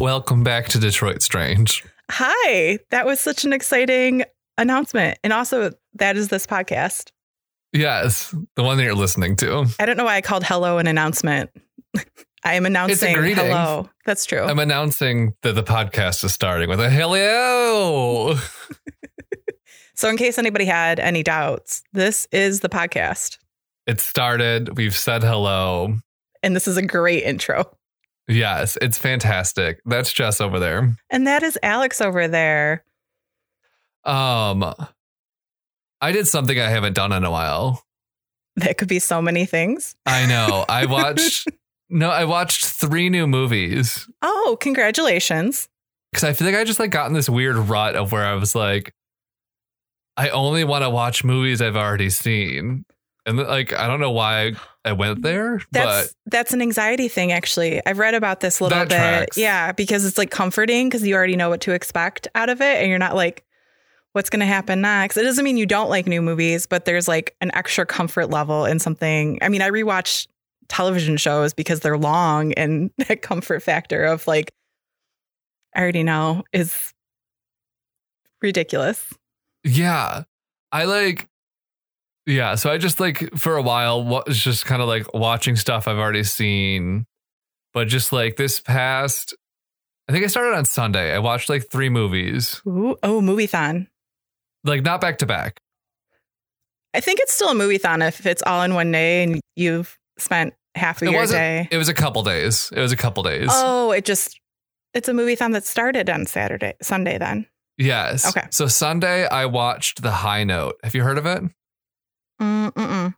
Welcome back to Detroit Strange. Hi, that was such an exciting announcement. And also, that is this podcast. Yes, the one that you're listening to. I don't know why I called hello an announcement. I am announcing hello. That's true. I'm announcing that the podcast is starting with a hello. So in case anybody had any doubts, this is the podcast. It started. We've said hello. And this is a great intro. Yes, it's fantastic. That's Jess over there. And that is Alex over there. I did something I haven't done in a while. That could be so many things. I know. I watched three new movies. Oh, congratulations. Because I feel like I just got in this weird rut of where I was like, I only want to watch movies I've already seen. And I don't know why I went there. That's an anxiety thing, actually. I've read about this a little bit. Tracks. Yeah, because it's comforting because you already know what to expect out of it. And you're not what's going to happen next? It doesn't mean you don't like new movies, but there's an extra comfort level in something. I mean, I rewatch television shows because they're long, and that comfort factor of I already know is ridiculous. Yeah. So I just for a while was just kind of watching stuff I've already seen, but just this past, I think I started on Sunday. I watched three movies. Ooh, oh, movie-thon. Not back to back. I think it's still a movie-thon if it's all in one day and you've spent half of your day. It was a couple days. Oh, it's a movie-thon that started on Sunday then. Yes. Okay. So Sunday I watched The High Note. Have you heard of it? Mm-mm.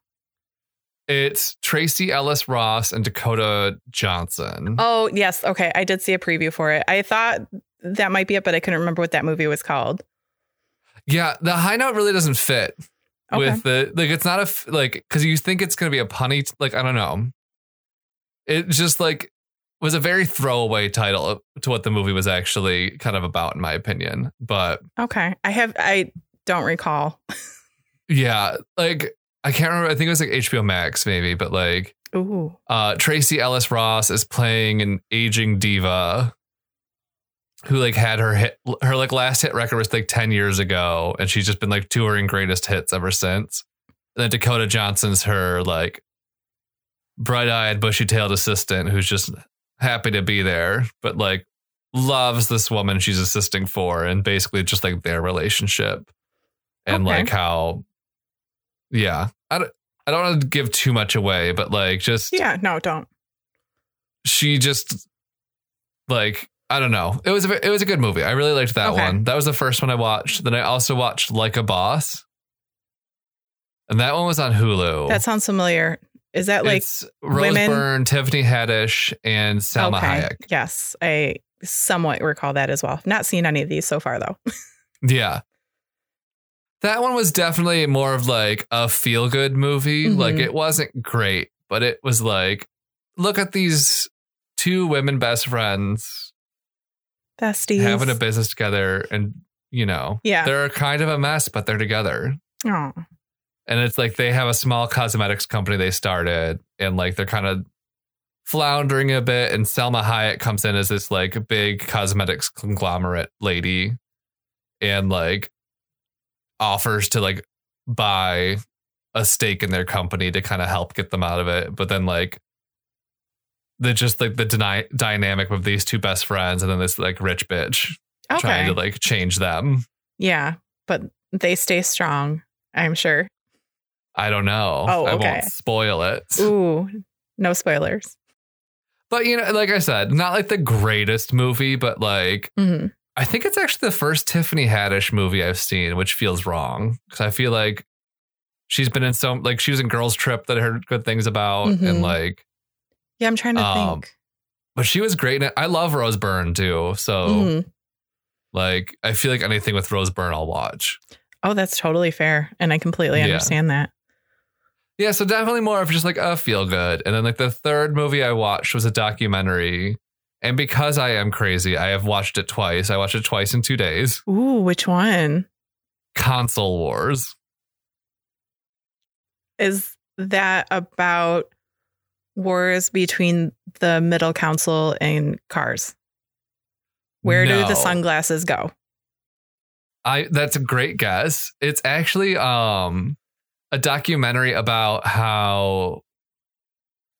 It's Tracy Ellis Ross and Dakota Johnson. Oh, yes. Okay. I did see a preview for it. I thought that might be it, but I couldn't remember what that movie was called. Yeah. The High Note really doesn't fit with the, it's not a, because you think it's going to be a punny, I don't know. It just was a very throwaway title to what the movie was actually kind of about, in my opinion. But okay. I don't recall. Yeah. I can't remember. I think it was HBO Max maybe, but ooh. Tracy Ellis Ross is playing an aging diva who had her last hit record was 10 years ago. And she's just been touring greatest hits ever since. And then Dakota Johnson's her bright eyed, bushy tailed assistant who's just happy to be there, but loves this woman she's assisting for and basically just their relationship and how. Yeah, I don't want to give too much away, but just. Yeah, no, don't. She just I don't know. It was a good movie. I really liked that one. That was the first one I watched. Then I also watched Like a Boss. And that one was on Hulu. That sounds familiar. Is that it's Rose women? Byrne, Tiffany Haddish and Salma Hayek. Yes, I somewhat recall that as well. Not seen any of these so far, though. Yeah. That one was definitely more of a feel good movie. Mm-hmm. It wasn't great, but it was look at these two women, best friends, besties, having a business together. And, they're kind of a mess, but they're together. Oh. And it's they have a small cosmetics company they started and they're kind of floundering a bit. And Salma Hayek comes in as this big cosmetics conglomerate lady and offers to buy a stake in their company to kind of help get them out of it. But then they're just the dynamic of these two best friends and then this rich bitch trying to change them. Yeah. But they stay strong, I'm sure. I don't know. Oh, okay. I won't spoil it. Ooh, no spoilers. But I said, not the greatest movie, but mm-hmm. I think it's actually the first Tiffany Haddish movie I've seen, which feels wrong because I feel she's been in so she was in Girls Trip that I heard good things about. Mm-hmm. And yeah, I'm trying to think, but she was great. And I love Rose Byrne, too. So mm-hmm. I feel anything with Rose Byrne, I'll watch. Oh, that's totally fair. And I completely understand that. Yeah. So definitely more of just a feel good. And then the third movie I watched was a documentary. And because I am crazy, I have watched it twice. I watched it twice in 2 days. Ooh, which one? Console Wars. Is that about wars between the middle console and cars? Where do the sunglasses go? That's a great guess. It's actually a documentary about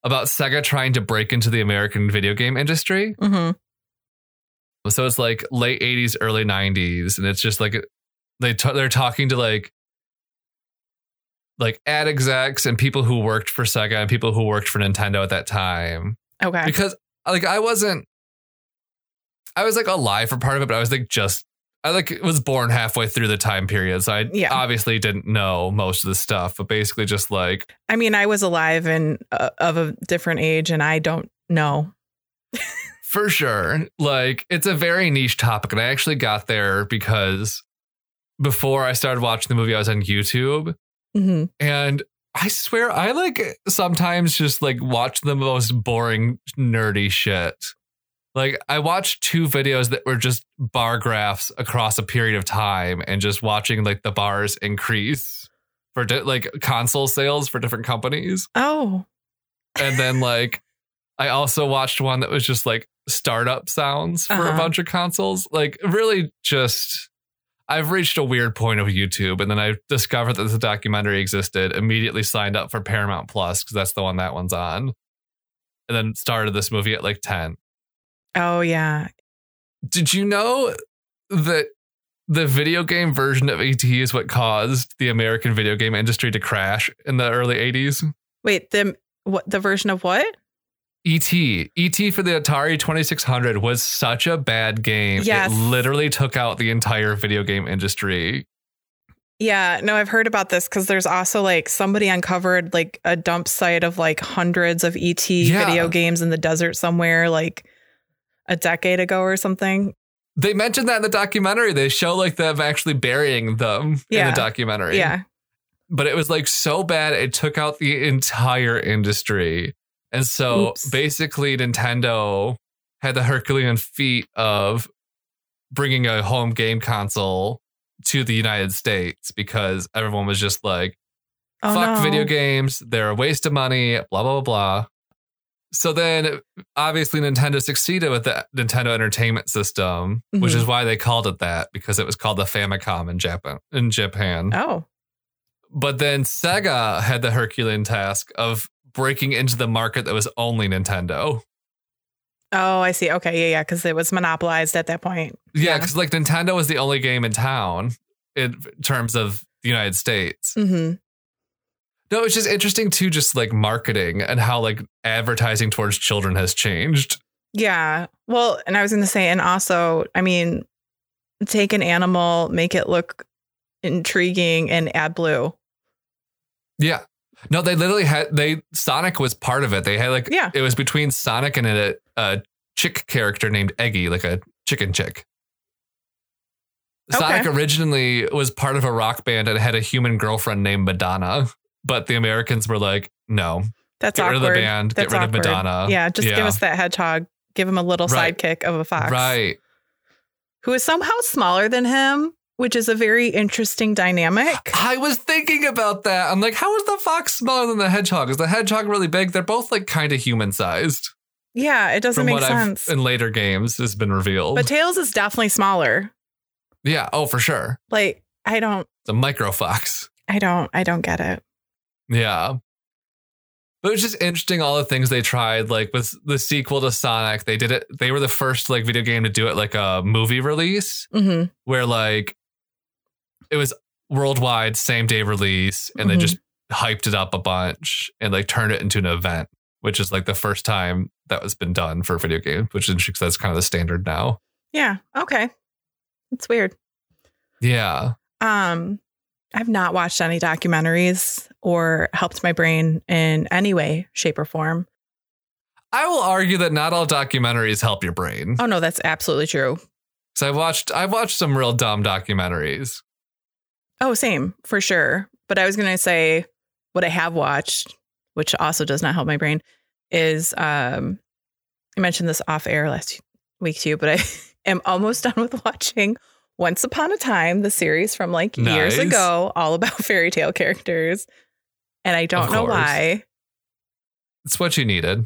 Sega trying to break into the American video game industry. Mm-hmm. So it's like late 80s, early 90s. And it's just like they're talking to like ad execs and people who worked for Sega and people who worked for Nintendo at that time. Okay. Because like I was like alive for part of it, but I was like was born halfway through the time period. So I obviously didn't know most of the stuff, but basically just like. I mean, I was alive and of a different age and I don't know. For sure. Like, it's a very niche topic. And I actually got there because before I started watching the movie, I was on YouTube. Mm-hmm. And I swear, I like sometimes just like watch the most boring, nerdy shit. Like, I watched two videos that were just bar graphs across a period of time and just watching like the bars increase for like console sales for different companies. Oh. And then like I also watched one that was just like startup sounds for a bunch of consoles. Like, really just, I've reached a weird point of YouTube, and then I discovered that the documentary existed, immediately signed up for Paramount Plus because that's the one that one's on, and then started this movie at like 10. Oh, yeah. Did you know that the video game version of E.T. is what caused the American video game industry to crash in the early 80s? Wait, the version of what? E.T. E.T. for the Atari 2600 was such a bad game. Yes. It literally took out the entire video game industry. Yeah, no, I've heard about this because there's also like somebody uncovered like a dump site of like hundreds of E.T. video games in the desert somewhere like a decade ago or something. They mentioned that in the documentary. They show like them actually burying them in the documentary. Yeah. But it was like so bad it took out the entire industry. And so basically Nintendo had the Herculean feat of bringing a home game console to the United States because everyone was just like, fuck video games. They're a waste of money, blah, blah, blah. So then obviously Nintendo succeeded with the Nintendo Entertainment System, mm-hmm. which is why they called it that, because it was called the Famicom in Japan. Oh. But then Sega had the Herculean task of breaking into the market that was only Nintendo. Oh, I see. Okay, yeah, because it was monopolized at that point. Yeah, because like Nintendo was the only game in town in terms of the United States. Mm-hmm. No, it's just interesting too, just like marketing and how like advertising towards children has changed. Yeah, well, and I was going to say, and also, I mean, take an animal, make it look intriguing, and add blue. Yeah. No, they literally had, Sonic was part of it. They had like, it was between Sonic and a chick character named Eggy, like a chicken chick. Okay. Sonic originally was part of a rock band and had a human girlfriend named Madonna, but the Americans were like, no, that's awkward. Get rid of the band, get rid of Madonna. Yeah, just give us that hedgehog, give him a little sidekick of a fox. Right. Who is somehow smaller than him. Which is a very interesting dynamic. I was thinking about that. I'm like, how is the fox smaller than the hedgehog? Is the hedgehog really big? They're both like kind of human sized. Yeah, it doesn't make sense. In later games, has been revealed. But Tails is definitely smaller. Yeah. Oh, for sure. Like, I don't. It's a micro fox. I don't get it. Yeah. But it was just interesting all the things they tried. Like with the sequel to Sonic, they did it. They were the first like video game to do it like a movie release where like. It was worldwide, same day release, and they just hyped it up a bunch and like turned it into an event, which is like the first time that was been done for a video game, which is interesting because that's kind of the standard now. Yeah. Okay. It's weird. Yeah. I've not watched any documentaries or helped my brain in any way, shape, or form. I will argue that not all documentaries help your brain. Oh no, that's absolutely true. So I've watched some real dumb documentaries. Oh, same, for sure. But I was going to say what I have watched, which also does not help my brain, is I mentioned this off air last week too, but I am almost done with watching Once Upon a Time, the series from like years ago, all about fairy tale characters. And I don't know why. It's what you needed.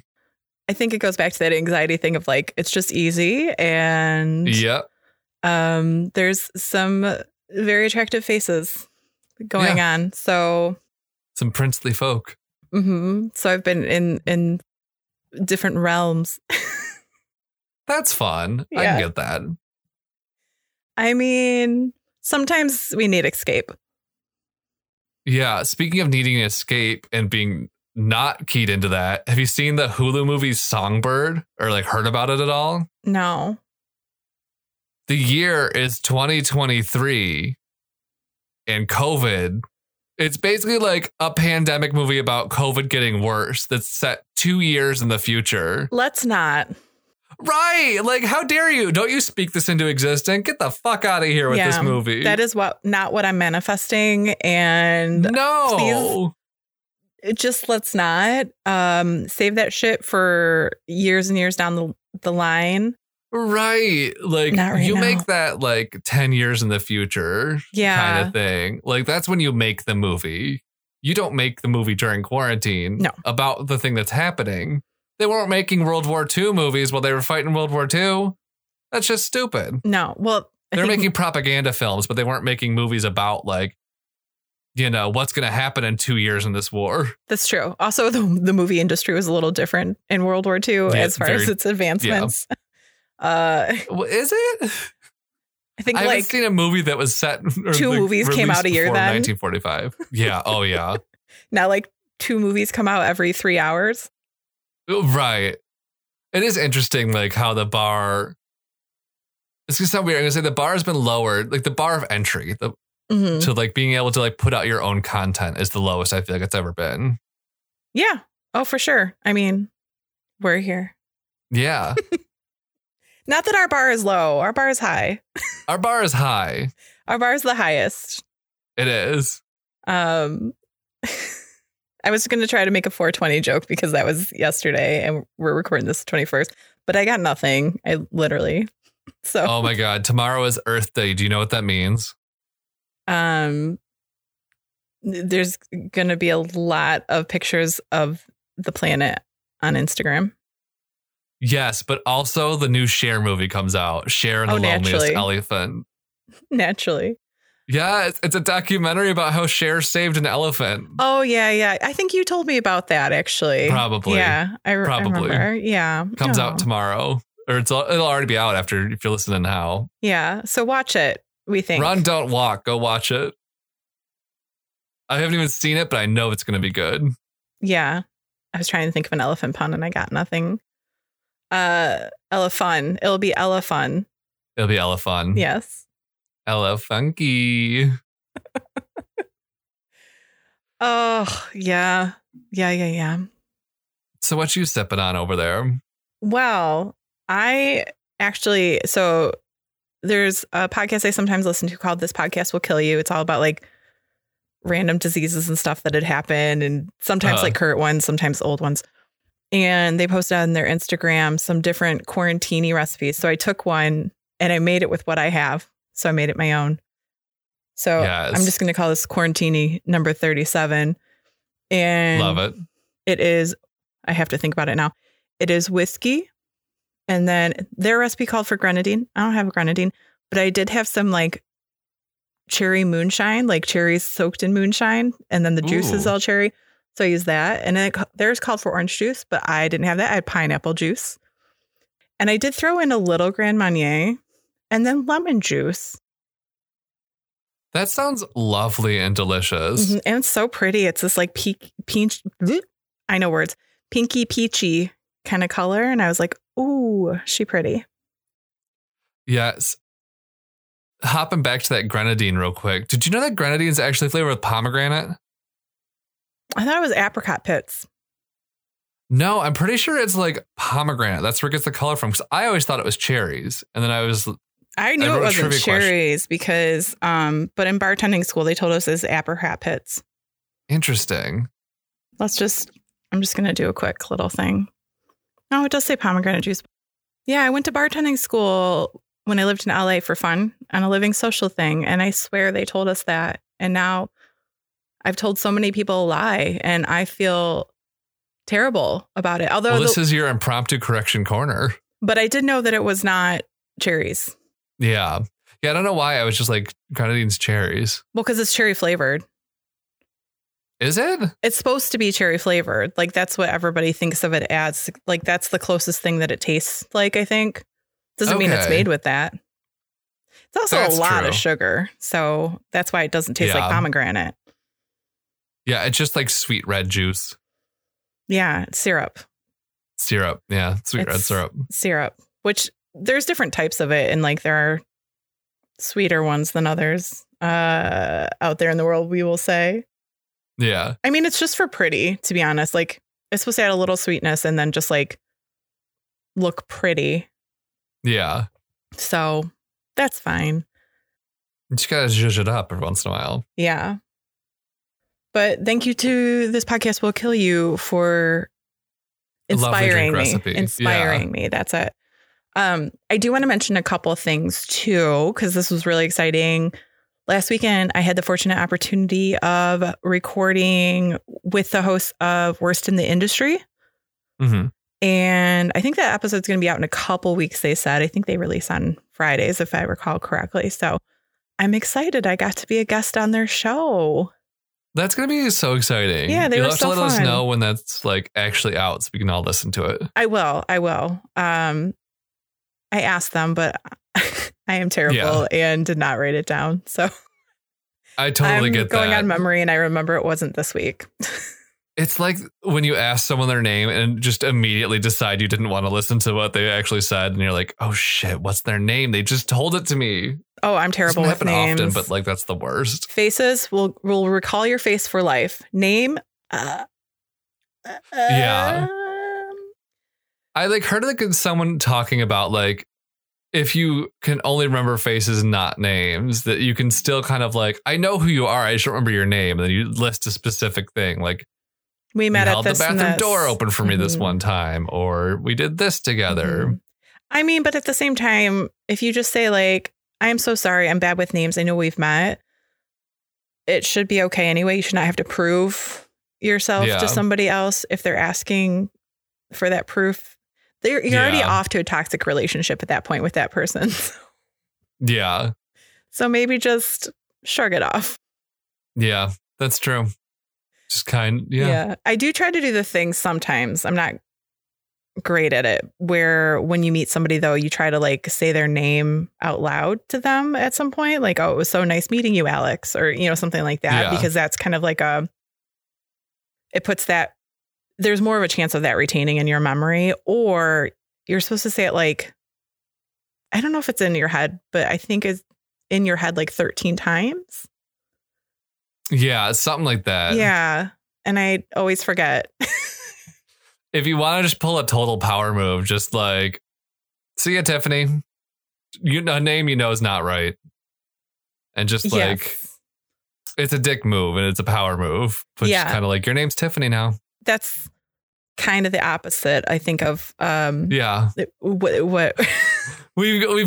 I think it goes back to that anxiety thing of like, it's just easy. And yeah, there's some very attractive faces going on. So some princely folk. Mm-hmm. So I've been in different realms. That's fun. Yeah. I can get that. I mean, sometimes we need escape. Yeah. Speaking of needing an escape and being not keyed into that, have you seen the Hulu movie Songbird or like heard about it at all? No. The year is 2023 and COVID. It's basically like a pandemic movie about COVID getting worse that's set 2 years in the future. Let's not. Right. Like, how dare you? Don't you speak this into existence? Get the fuck out of here with this movie. That is not what I'm manifesting. And no, please, just let's not save that shit for years and years down the line. Right. Like right you now. Make that like 10 years in the future kind of thing. Like that's when you make the movie. You don't make the movie during quarantine about the thing that's happening. They weren't making World War II movies while they were fighting World War II. That's just stupid. No, well, they're making propaganda films, but they weren't making movies about like, you know, what's going to happen in 2 years in this war. That's true. Also, the movie industry was a little different in World War II as far as its advancements. Yeah. Well, is it? I think I haven't seen a movie that was set. Two movies came out a year then. 1945. Yeah. Oh, yeah. Now, like two movies come out every 3 hours. Right. It is interesting, like how the bar. It's gonna sound weird. I'm gonna say the bar has been lowered, like the bar of entry, to like being able to like put out your own content is the lowest I feel like it's ever been. Yeah. Oh, for sure. I mean, we're here. Yeah. Not that our bar is low. Our bar is high. Our bar is high. Our bar is the highest. It is. I was going to try to make a 420 joke because that was yesterday and we're recording this 21st, but I got nothing. I literally. So. Oh my God. Tomorrow is Earth Day. Do you know what that means? There's going to be a lot of pictures of the planet on Instagram. Yes, but also the new Cher movie comes out. Cher and the Loneliest Elephant. Naturally. Yeah, it's a documentary about how Cher saved an elephant. Oh, yeah, yeah. I think you told me about that, actually. Probably. Yeah, I remember. Yeah. Comes out tomorrow. Or it'll already be out after if you're listening now. Yeah, so watch it, we think. Run, don't walk. Go watch it. I haven't even seen it, but I know it's going to be good. Yeah. I was trying to think of an elephant pun and I got nothing. Ella Fun. It'll be Ella Fun. It'll be Ella Fun. Yes. Ella Funky. Oh, yeah. Yeah, yeah, yeah. So what you sipping on over there? Well, so there's a podcast I sometimes listen to called This Podcast Will Kill You. It's all about like random diseases and stuff that had happened and sometimes like current ones, sometimes old ones. And they posted on their Instagram some different quarantini recipes. So I took one and I made it with what I have. So I made it my own. So yes. I'm just going to call this quarantini number 37. And love it. It is. I have to think about it now. It is whiskey. And then their recipe called for grenadine. I don't have a grenadine, but I did have some like cherry moonshine, like cherries soaked in moonshine. And then the juice is all cherry. So I use that. And then theirs called for orange juice, but I didn't have that. I had pineapple juice. And I did throw in a little Grand Marnier and then lemon juice. That sounds lovely and delicious. Mm-hmm. And it's so pretty. It's this like pinky peachy kind of color. And I was like, ooh, she pretty. Yes. Hopping back to that grenadine real quick. Did you know that grenadine is actually flavored with pomegranate? I thought it was apricot pits. No, I'm pretty sure it's like pomegranate. That's where it gets the color from. Because I always thought it was cherries. And then I knew it wasn't cherries because, but in bartending school, they told us it's apricot pits. Interesting. I'm just going to do a quick little thing. No, it does say pomegranate juice. Yeah, I went to bartending school when I lived in LA for fun on a living social thing. And I swear they told us that. And now I've told so many people a lie and I feel terrible about it. Although this is your impromptu correction corner. But I did know that it was not cherries. Yeah. Yeah. I don't know why. I was just like, grenadine's cherries. Well, because it's cherry flavored. Is it? It's supposed to be cherry flavored. Like, that's what everybody thinks of it as. Like, that's the closest thing that it tastes like, I think. Doesn't mean it's made with that. It's also that's a lot true. Of sugar. So that's why it doesn't taste like pomegranate. Yeah. It's just like sweet red juice. Yeah. It's syrup. Syrup. Yeah. Red syrup. Syrup, which there's different types of it. And like, there are sweeter ones than others out there in the world, we will say. Yeah. I mean, it's just for pretty, to be honest. Like, it's supposed to add a little sweetness and then just like look pretty. Yeah. So that's fine. You just gotta zhuzh it up every once in a while. Yeah. But thank you to This Podcast Will Kill You for inspiring me. Inspiring me. That's it. I do want to mention a couple of things too, because this was really exciting. Last weekend, I had the fortunate opportunity of recording with the hosts of Worst in the Industry. Mm-hmm. And I think that episode's going to be out in a couple weeks, they said. I think they release on Fridays, if I recall correctly. So I'm excited. I got to be a guest on their show. That's going to be so exciting. Yeah, they were so fun. You'll have to let us know when that's like actually out so we can all listen to it. I will. I asked them, but... I am terrible and did not write it down. So I totally get that. I'm going on memory and I remember it wasn't this week. It's like when you ask someone their name and just immediately decide you didn't want to listen to what they actually said. And you're like, oh, shit, what's their name? They just told it to me. Oh, I'm terrible with names. Often, but like that's the worst. Faces will recall your face for life. Name. Yeah. I like heard like someone talking about like, if you can only remember faces, not names, that you can still kind of like, I know who you are. I just don't remember your name. And then you list a specific thing. Like we met at this held the bathroom door open for me this one time, or we did this together. Mm-hmm. I mean, but at the same time, if you just say like, I'm so sorry, I'm bad with names. I know we've met. It should be okay. Anyway, you should not have to prove yourself to somebody else if they're asking for that proof. You're already off to a toxic relationship at that point with that person. Yeah. So maybe just shrug it off. Yeah, that's true. Just kind. Yeah. Yeah. I do try to do the thing sometimes. I'm not great at it. Where when you meet somebody, though, you try to like say their name out loud to them at some point. Like, oh, it was so nice meeting you, Alex, or, you know, something like that, because that's kind of like it puts that. There's more of a chance of that retaining in your memory, or you're supposed to say it like, I don't know if it's in your head, but I think it's in your head like 13 times. Yeah, something like that. Yeah. And I always forget. If you want to just pull a total power move, just like, see ya, Tiffany. A name you know is not right. And just like, it's a dick move and it's a power move. But it's kind of like, your name's Tiffany now. That's kind of the opposite, I think, of what we've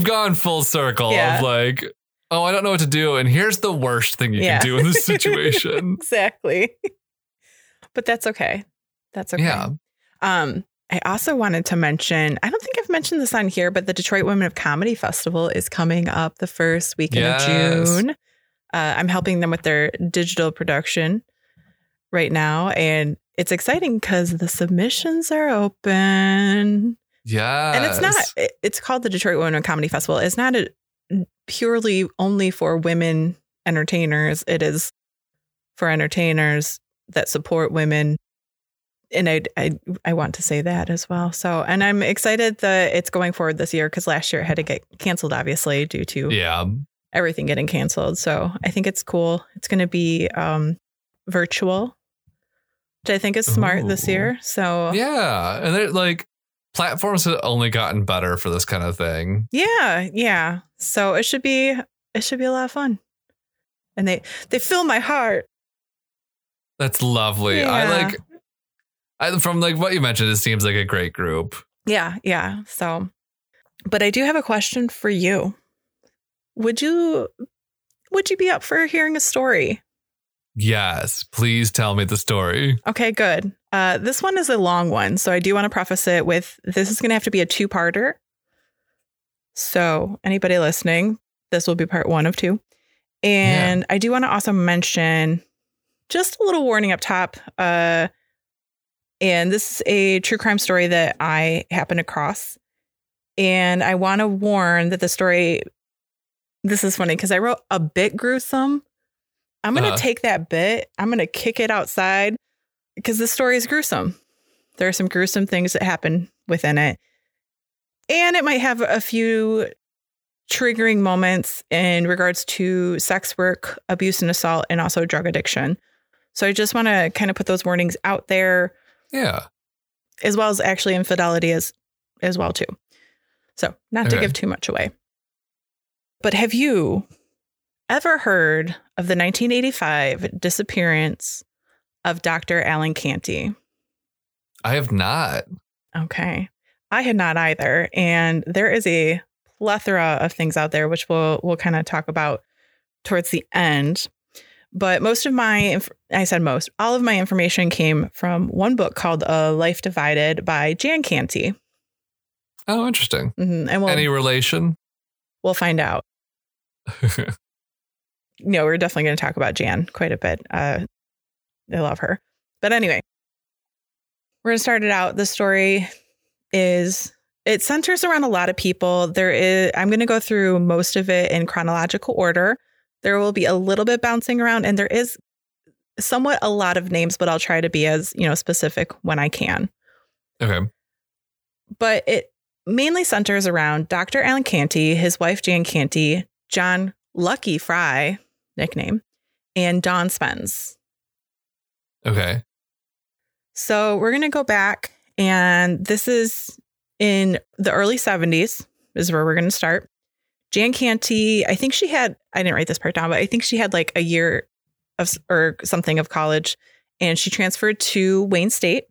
gone full circle of like, oh, I don't know what to do, and here's the worst thing you can do in this situation. Exactly. But that's okay. That's okay. Yeah. I also wanted to mention, I don't think I've mentioned this on here, but the Detroit Women of Comedy Festival is coming up the first weekend of June. I'm helping them with their digital production right now, and it's exciting because the submissions are open. Yeah. And it's called the Detroit Women Comedy Festival. It's not purely only for women entertainers. It is for entertainers that support women. And I want to say that as well. So, and I'm excited that it's going forward this year because last year it had to get canceled, obviously, due to everything getting canceled. So I think it's cool. It's going to be virtual. Which I think is smart this year. So yeah, and they're like platforms have only gotten better for this kind of thing. Yeah, yeah. So it should be a lot of fun, and they fill my heart. That's lovely. Yeah. From like what you mentioned, it seems like a great group. Yeah, yeah. So, but I do have a question for you. Would you be up for hearing a story? Yes, please tell me the story. Okay, good. This one is a long one, so I do want to preface it with this is going to have to be a two-parter. So anybody listening, this will be part one of two. And yeah. I do want to also mention just a little warning up top. And this is a true crime story that I happened across. And I want to warn that the story, this is funny because I wrote a bit gruesome. I'm going to take that bit. I'm going to kick it outside because this story is gruesome. There are some gruesome things that happen within it. And it might have a few triggering moments in regards to sex work, abuse and assault, and also drug addiction. So I just want to kind of put those warnings out there. Yeah. As well as actually infidelity as well, too. So not to give too much away. But have you ever heard of the 1985 disappearance of Dr. Alan Canty? I have not. Okay. I had not either. And there is a plethora of things out there, which we'll kind of talk about towards the end. But most of all of my information came from one book called A Life Divided by Jan Canty. Oh, interesting. Mm-hmm. And any relation? We'll find out. No, we're definitely going to talk about Jan quite a bit. I love her. But anyway, we're going to start it out. The story it centers around a lot of people. I'm going to go through most of it in chronological order. There will be a little bit bouncing around, and there is somewhat a lot of names, but I'll try to be as, specific when I can. Okay. But it mainly centers around Dr. Alan Canty, his wife, Jan Canty, John Lucky Fry, nickname, and Dawn Spence. Okay. So we're going to go back. And this is in the early 70s is where we're going to start. Jan Canty, I didn't write this part down, but I think she had like a year or something of college, and she transferred to Wayne State.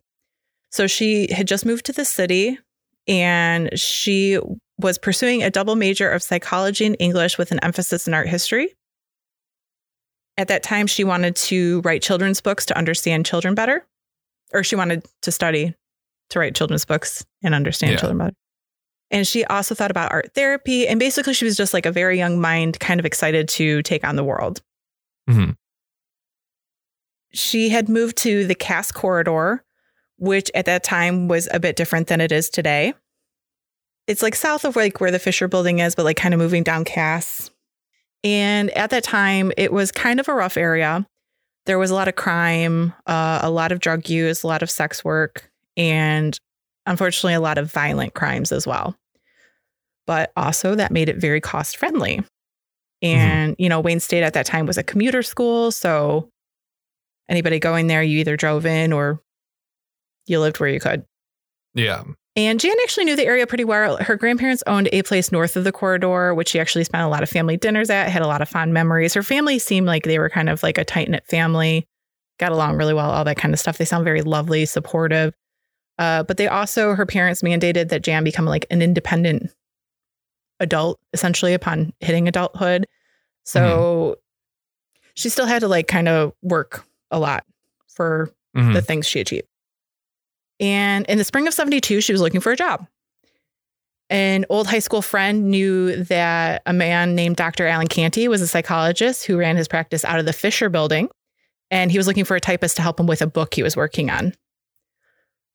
So she had just moved to the city, and she was pursuing a double major of psychology and English with an emphasis in art history. At that time, she wanted to write children's books to understand children better, or she wanted to study to write children's books and understand children better. And she also thought about art therapy. And basically, she was just like a very young mind, kind of excited to take on the world. Mm-hmm. She had moved to the Cass Corridor, which at that time was a bit different than it is today. It's like south of like where the Fisher Building is, but like kind of moving down Cass. And at that time, it was kind of a rough area. There was a lot of crime, a lot of drug use, a lot of sex work, and unfortunately, a lot of violent crimes as well. But also that made it very cost friendly. And, Wayne State at that time was a commuter school. So anybody going there, you either drove in or you lived where you could. Yeah. And Jan actually knew the area pretty well. Her grandparents owned a place north of the corridor, which she actually spent a lot of family dinners at, had a lot of fond memories. Her family seemed like they were kind of like a tight-knit family, got along really well, all that kind of stuff. They sound very lovely, supportive. But they also, her parents mandated that Jan become like an independent adult, essentially, upon hitting adulthood. So she still had to like kind of work a lot for the things she achieved. And in the spring of 72, she was looking for a job. An old high school friend knew that a man named Dr. Alan Canty was a psychologist who ran his practice out of the Fisher Building. And he was looking for a typist to help him with a book he was working on.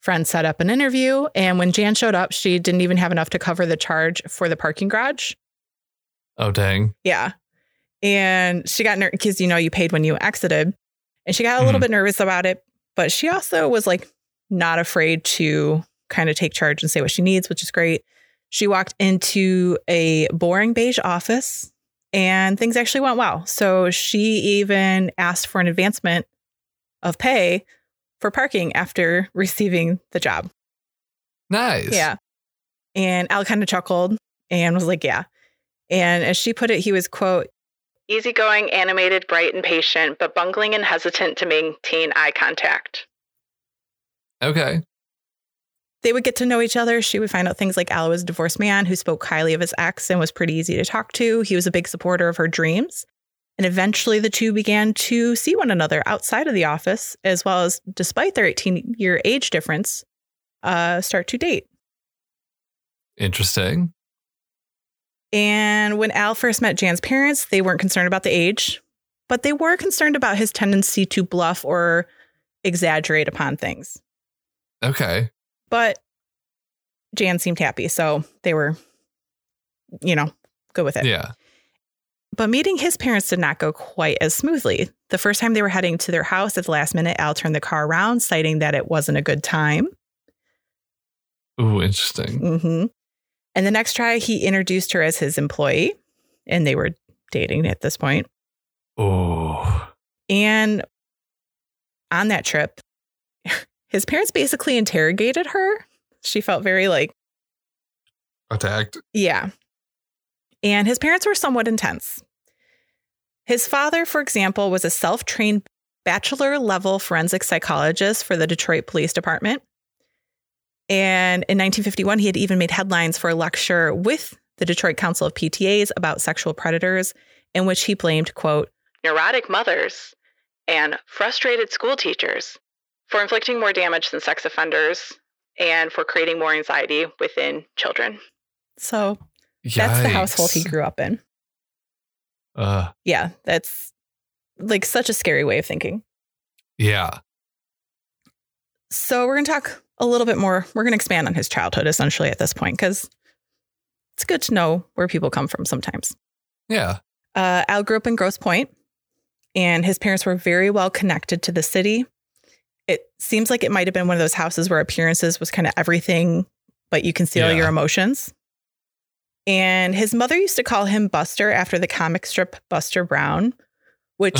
Friends set up an interview, and when Jan showed up, she didn't even have enough to cover the charge for the parking garage. Oh, dang. Yeah. And she got nervous because, you paid when you exited, and she got a little bit nervous about it. But she also was like not afraid to kind of take charge and say what she needs, which is great. She walked into a boring beige office, and things actually went well. So she even asked for an advancement of pay for parking after receiving the job. Nice. Yeah. And Al kind of chuckled and was like, yeah. And as she put it, he was, quote, easygoing, animated, bright, and patient, but bungling and hesitant to maintain eye contact. Okay. They would get to know each other. She would find out things like Al was a divorced man who spoke highly of his ex and was pretty easy to talk to. He was a big supporter of her dreams. And eventually the two began to see one another outside of the office, as well as, despite their 18-year age difference, start to date. Interesting. And when Al first met Jan's parents, they weren't concerned about the age, but they were concerned about his tendency to bluff or exaggerate upon things. Okay. But Jan seemed happy, so they were, you know, good with it. Yeah. But meeting his parents did not go quite as smoothly. The first time they were heading to their house at the last minute, Al turned the car around, citing that it wasn't a good time. Ooh, interesting. Mm-hmm. And the next try, he introduced her as his employee, and they were dating at this point. Oh. And on that trip, his parents basically interrogated her. She felt very, like... attacked. Yeah. And his parents were somewhat intense. His father, for example, was a self-trained bachelor-level forensic psychologist for the Detroit Police Department. And in 1951, he had even made headlines for a lecture with the Detroit Council of PTAs about sexual predators, in which he blamed, quote, neurotic mothers and frustrated school teachers for inflicting more damage than sex offenders and for creating more anxiety within children. So... yikes. That's the household he grew up in. Yeah, that's like such a scary way of thinking. Yeah. So we're going to talk a little bit more. We're going to expand on his childhood essentially at this point, because it's good to know where people come from sometimes. Yeah. Al grew up in Grosse Pointe, and his parents were very well connected to the city. It seems like it might have been one of those houses where appearances was kind of everything, but you conceal your emotions. And his mother used to call him Buster after the comic strip Buster Brown, which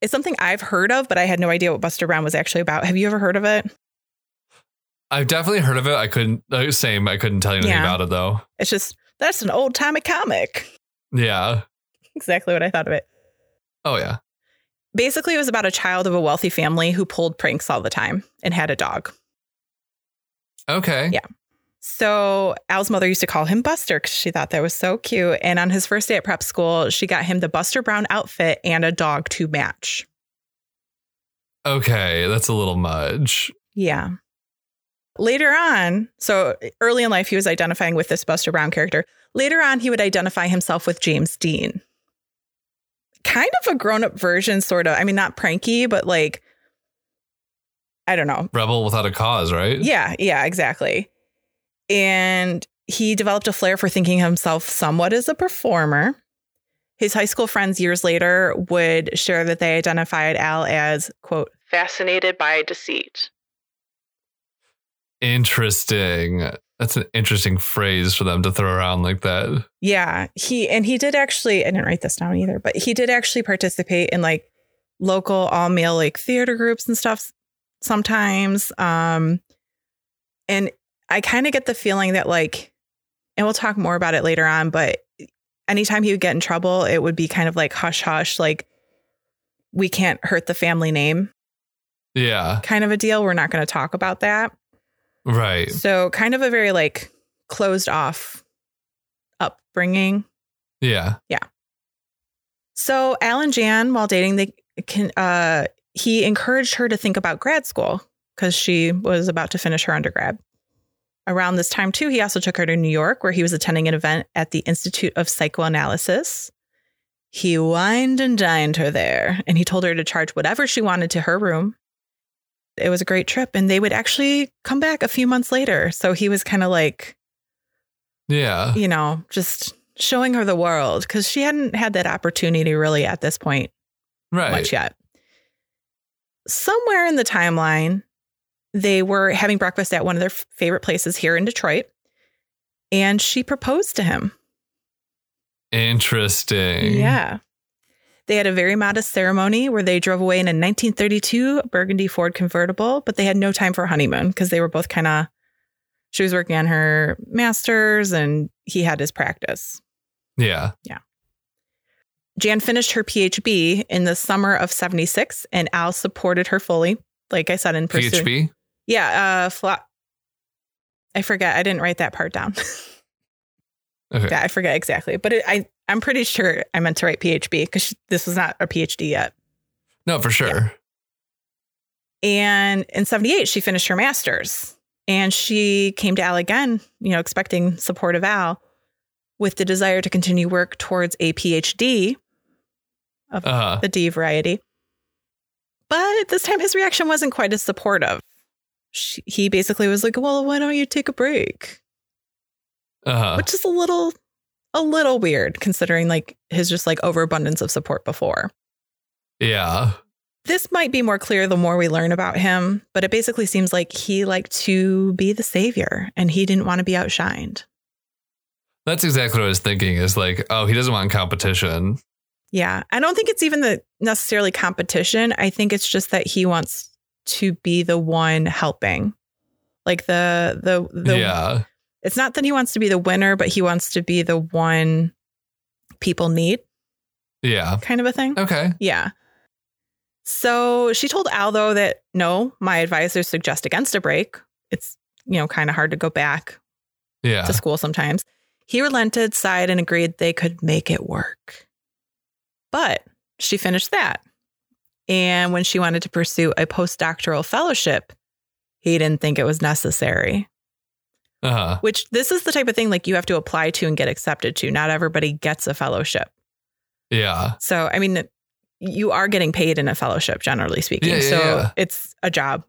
is something I've heard of, but I had no idea what Buster Brown was actually about. Have you ever heard of it? I've definitely heard of it. I couldn't tell you anything about it, though. It's just, that's an old timey comic. Yeah. Exactly what I thought of it. Oh, yeah. Basically, it was about a child of a wealthy family who pulled pranks all the time and had a dog. Okay. Yeah. So Al's mother used to call him Buster because she thought that was so cute. And on his first day at prep school, she got him the Buster Brown outfit and a dog to match. Okay, that's a little much. Yeah. Later on, so early in life, he was identifying with this Buster Brown character. Later on, he would identify himself with James Dean. Kind of a grown-up version, sort of. I mean, not pranky, but like, I don't know. Rebel without a cause, right? Yeah, exactly. And he developed a flair for thinking himself somewhat as a performer. His high school friends years later would share that they identified Al as, quote, fascinated by deceit. Interesting. That's an interesting phrase for them to throw around like that. Yeah. He did actually, I didn't write this down either, but he did actually participate in like local all-male like theater groups and stuff sometimes. And I kind of get the feeling that like, and we'll talk more about it later on, but anytime he would get in trouble, it would be kind of like hush hush, like we can't hurt the family name. Yeah. Kind of a deal. We're not going to talk about that. Right. So kind of a very like closed off upbringing. Yeah. Yeah. So Al and Jan, while dating, he encouraged her to think about grad school because she was about to finish her undergrad. Around this time, too, he also took her to New York, where he was attending an event at the Institute of Psychoanalysis. He wined and dined her there, and he told her to charge whatever she wanted to her room. It was a great trip, and they would actually come back a few months later. So he was kind of like, yeah, you know, just showing her the world, because she hadn't had that opportunity really at this point much yet. Somewhere in the timeline, they were having breakfast at one of their favorite places here in Detroit, and she proposed to him. Interesting. Yeah. They had a very modest ceremony where they drove away in a 1932 burgundy Ford convertible, but they had no time for a honeymoon because they were both kind of, she was working on her master's and he had his practice. Yeah. Yeah. Jan finished her PhD in the summer of 1976, and Al supported her fully. Like I said, in pursuit. PHB? Yeah. I forget. I didn't write that part down. Okay. Yeah, I forget exactly, but I'm pretty sure I meant to write PhD because this was not a PhD yet. No, for sure. Yeah. And in 1978, she finished her master's and she came to Al again, you know, expecting support of Al with the desire to continue work towards a PhD of the D variety. But this time his reaction wasn't quite as supportive. He basically was like, well, why don't you take a break? Which is a little weird considering like his just like overabundance of support before. Yeah. This might be more clear the more we learn about him, but it basically seems like he liked to be the savior and he didn't want to be outshined. That's exactly what I was thinking, is like, oh, he doesn't want competition. Yeah. I don't think it's even the necessarily competition. I think it's just that he wants to be the one helping. Like the yeah. It's not that he wants to be the winner, but he wants to be the one people need. Yeah. Kind of a thing. Okay. Yeah. So she told Al, though, that no, my advisors suggest against a break. It's, you know, kind of hard to go back to school sometimes. He relented, sighed, and agreed they could make it work. But she finished that. And when she wanted to pursue a postdoctoral fellowship, he didn't think it was necessary. Which this is the type of thing like you have to apply to and get accepted to. Not everybody gets a fellowship. Yeah. So, I mean, you are getting paid in a fellowship, generally speaking. Yeah. It's a job.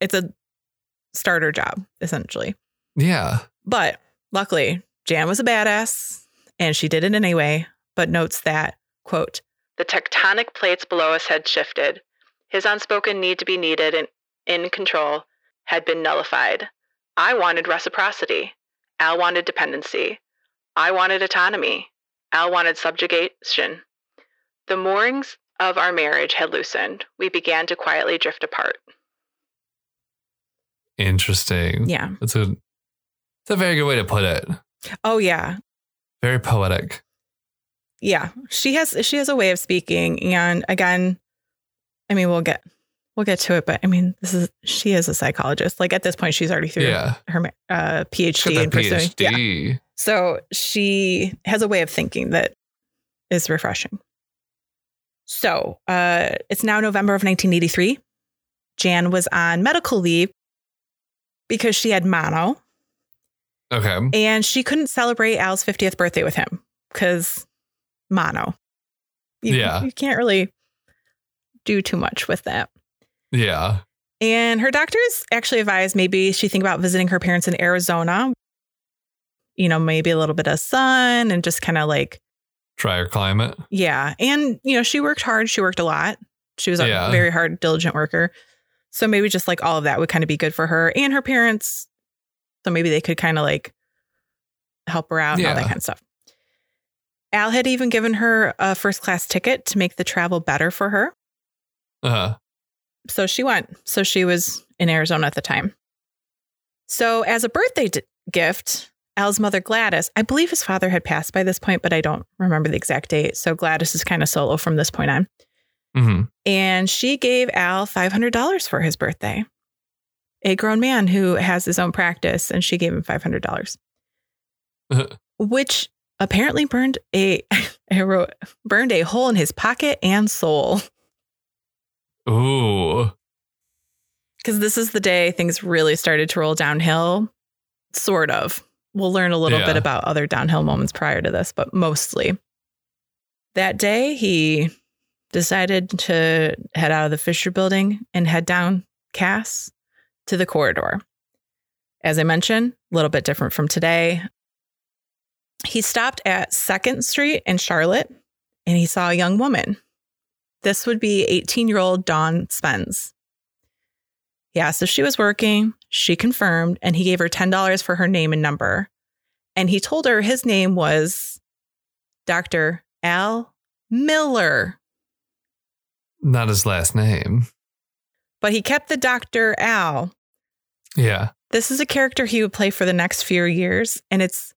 It's a starter job, essentially. Yeah. But luckily, Jan was a badass and she did it anyway, but notes that, quote, the tectonic plates below us had shifted. His unspoken need to be needed and in control had been nullified. I wanted reciprocity. Al wanted dependency. I wanted autonomy. Al wanted subjugation. The moorings of our marriage had loosened. We began to quietly drift apart. Interesting. Yeah. That's a very good way to put it. Oh, yeah. Very poetic. Yeah. She has a way of speaking. And again, I mean, we'll get to it, but I mean, she is a psychologist. Like at this point, she's already through her PhD in pursuing. Yeah. So she has a way of thinking that is refreshing. So it's now November of 1983. Jan was on medical leave because she had mono. Okay. And she couldn't celebrate Al's 50th birthday with him because mono. You can't really do too much with that. Yeah. And her doctors actually advised maybe she think about visiting her parents in Arizona. You know, maybe a little bit of sun and just kind of like try her climate. Yeah. And, you know, she worked hard. She worked a lot. She was a very hard, diligent worker. So maybe just like all of that would kind of be good for her and her parents. So maybe they could kind of like help her out and all that kind of stuff. Al had even given her a first class ticket to make the travel better for her. So she went. So she was in Arizona at the time. So as a birthday gift, Al's mother, Gladys, I believe his father had passed by this point, but I don't remember the exact date. So Gladys is kind of solo from this point on. Mm-hmm. And she gave Al $500 for his birthday. A grown man who has his own practice, and she gave him $500, which apparently burned a hole in his pocket and soul. Ooh. Because this is the day things really started to roll downhill, sort of. We'll learn a little bit about other downhill moments prior to this, but mostly. That day, he decided to head out of the Fisher Building and head down Cass to the corridor. As I mentioned, a little bit different from today. He stopped at 2nd Street in Charlotte, and he saw a young woman. This would be 18-year-old Dawn Spence. He asked if she was working. She confirmed, and he gave her $10 for her name and number. And he told her his name was Dr. Al Miller. Not his last name. But he kept the Dr. Al. Yeah. This is a character he would play for the next few years, and it's...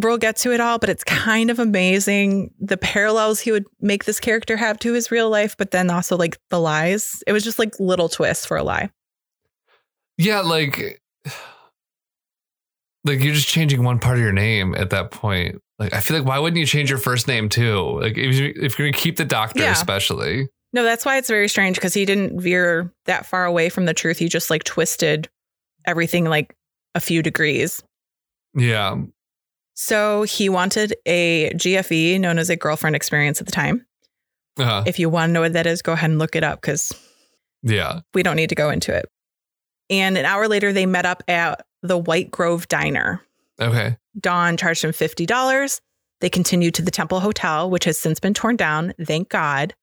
We'll get to it all, but it's kind of amazing the parallels he would make this character have to his real life, but then also like the lies. It was just like little twists for a lie. Yeah, like Like, you're just changing one part of your name at that point. Like, I feel like, why wouldn't you change your first name too? Like, if you're gonna keep the doctor, yeah. especially. No, that's why it's very strange, because he didn't veer that far away from the truth. He just like twisted everything like a few degrees. Yeah. So he wanted a GFE, known as a girlfriend experience at the time. Uh-huh. If you want to know what that is, go ahead and look it up, because yeah, we don't need to go into it. And an hour later, they met up at the White Grove Diner. Okay. Dawn charged him $50. They continued to the Temple Hotel, which has since been torn down. Thank God.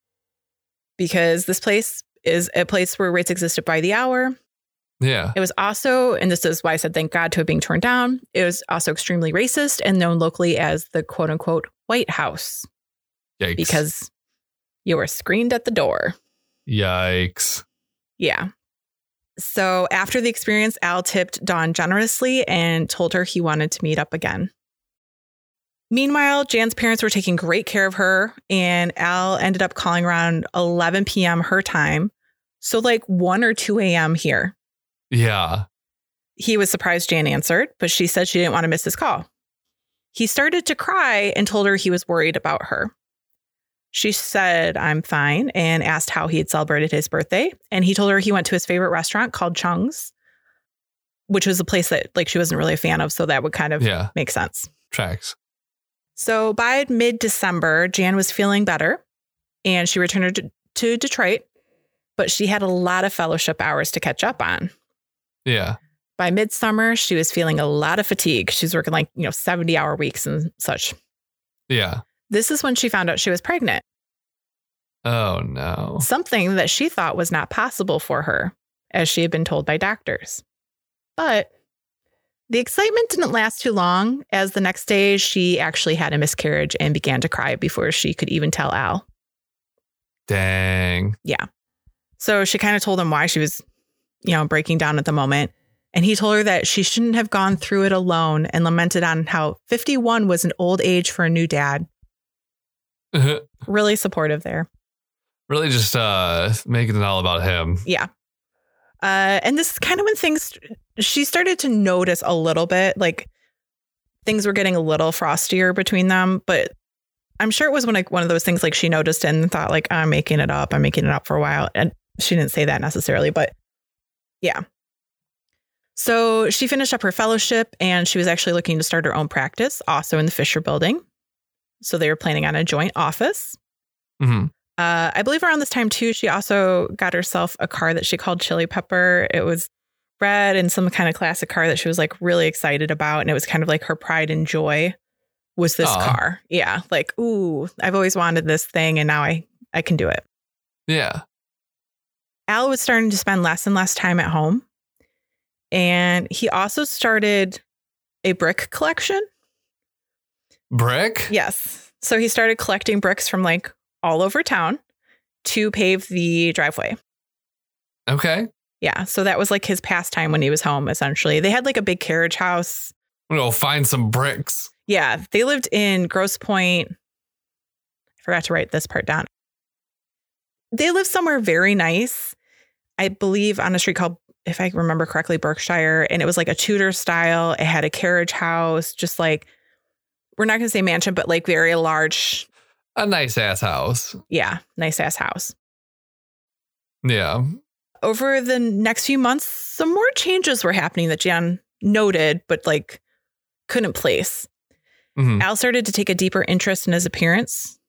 Because this place is a place where rates existed by the hour. Yeah. It was also, and this is why I said thank God to it being torn down, it was also extremely racist and known locally as the quote unquote White House. Yikes. Because you were screened at the door. Yikes. Yeah. So after the experience, Al tipped Dawn generously and told her he wanted to meet up again. Meanwhile, Jan's parents were taking great care of her, and Al ended up calling around 11 p.m. her time. So like 1 or 2 a.m. here. Yeah. He was surprised Jan answered, but she said she didn't want to miss his call. He started to cry and told her he was worried about her. She said, "I'm fine," and asked how he had celebrated his birthday. And he told her he went to his favorite restaurant called Chung's, which was a place that like she wasn't really a fan of. So that would kind of make sense. Tracks. So by mid-December, Jan was feeling better and she returned to Detroit, but she had a lot of fellowship hours to catch up on. Yeah. By midsummer, she was feeling a lot of fatigue. She's working like, 70-hour weeks and such. Yeah. This is when she found out she was pregnant. Oh, no. Something that she thought was not possible for her, as she had been told by doctors. But the excitement didn't last too long, as the next day she actually had a miscarriage and began to cry before she could even tell Al. Dang. Yeah. So she kind of told him why she was, breaking down at the moment. And he told her that she shouldn't have gone through it alone and lamented on how 51 was an old age for a new dad. Really supportive there. Really just making it all about him. Yeah. And this is kind of when she started to notice a little bit, like things were getting a little frostier between them. But I'm sure it was one of those things like she noticed and thought like, I'm making it up for a while. And she didn't say that necessarily, but yeah. So she finished up her fellowship and she was actually looking to start her own practice also in the Fisher Building. So they were planning on a joint office. Mm-hmm. I believe around this time, too, she also got herself a car that she called Chili Pepper. It was red and some kind of classic car that she was like really excited about. And it was kind of like her pride and joy was this car. Yeah. Like, ooh, I've always wanted this thing. And now I can do it. Yeah. Al was starting to spend less and less time at home. And he also started a brick collection. Brick? Yes. So he started collecting bricks from like all over town to pave the driveway. Okay. Yeah. So that was like his pastime when he was home, essentially. They had like a big carriage house. We'll find some bricks. Yeah. They lived in Grosse Pointe. I forgot to write this part down. They lived somewhere very nice, I believe, on a street called, if I remember correctly, Berkshire. And it was like a Tudor style. It had a carriage house, just like, we're not going to say mansion, but like very large. A nice ass house. Yeah. Nice ass house. Yeah. Over the next few months, some more changes were happening that Jan noted, but like couldn't place. Mm-hmm. Al started to take a deeper interest in his appearance.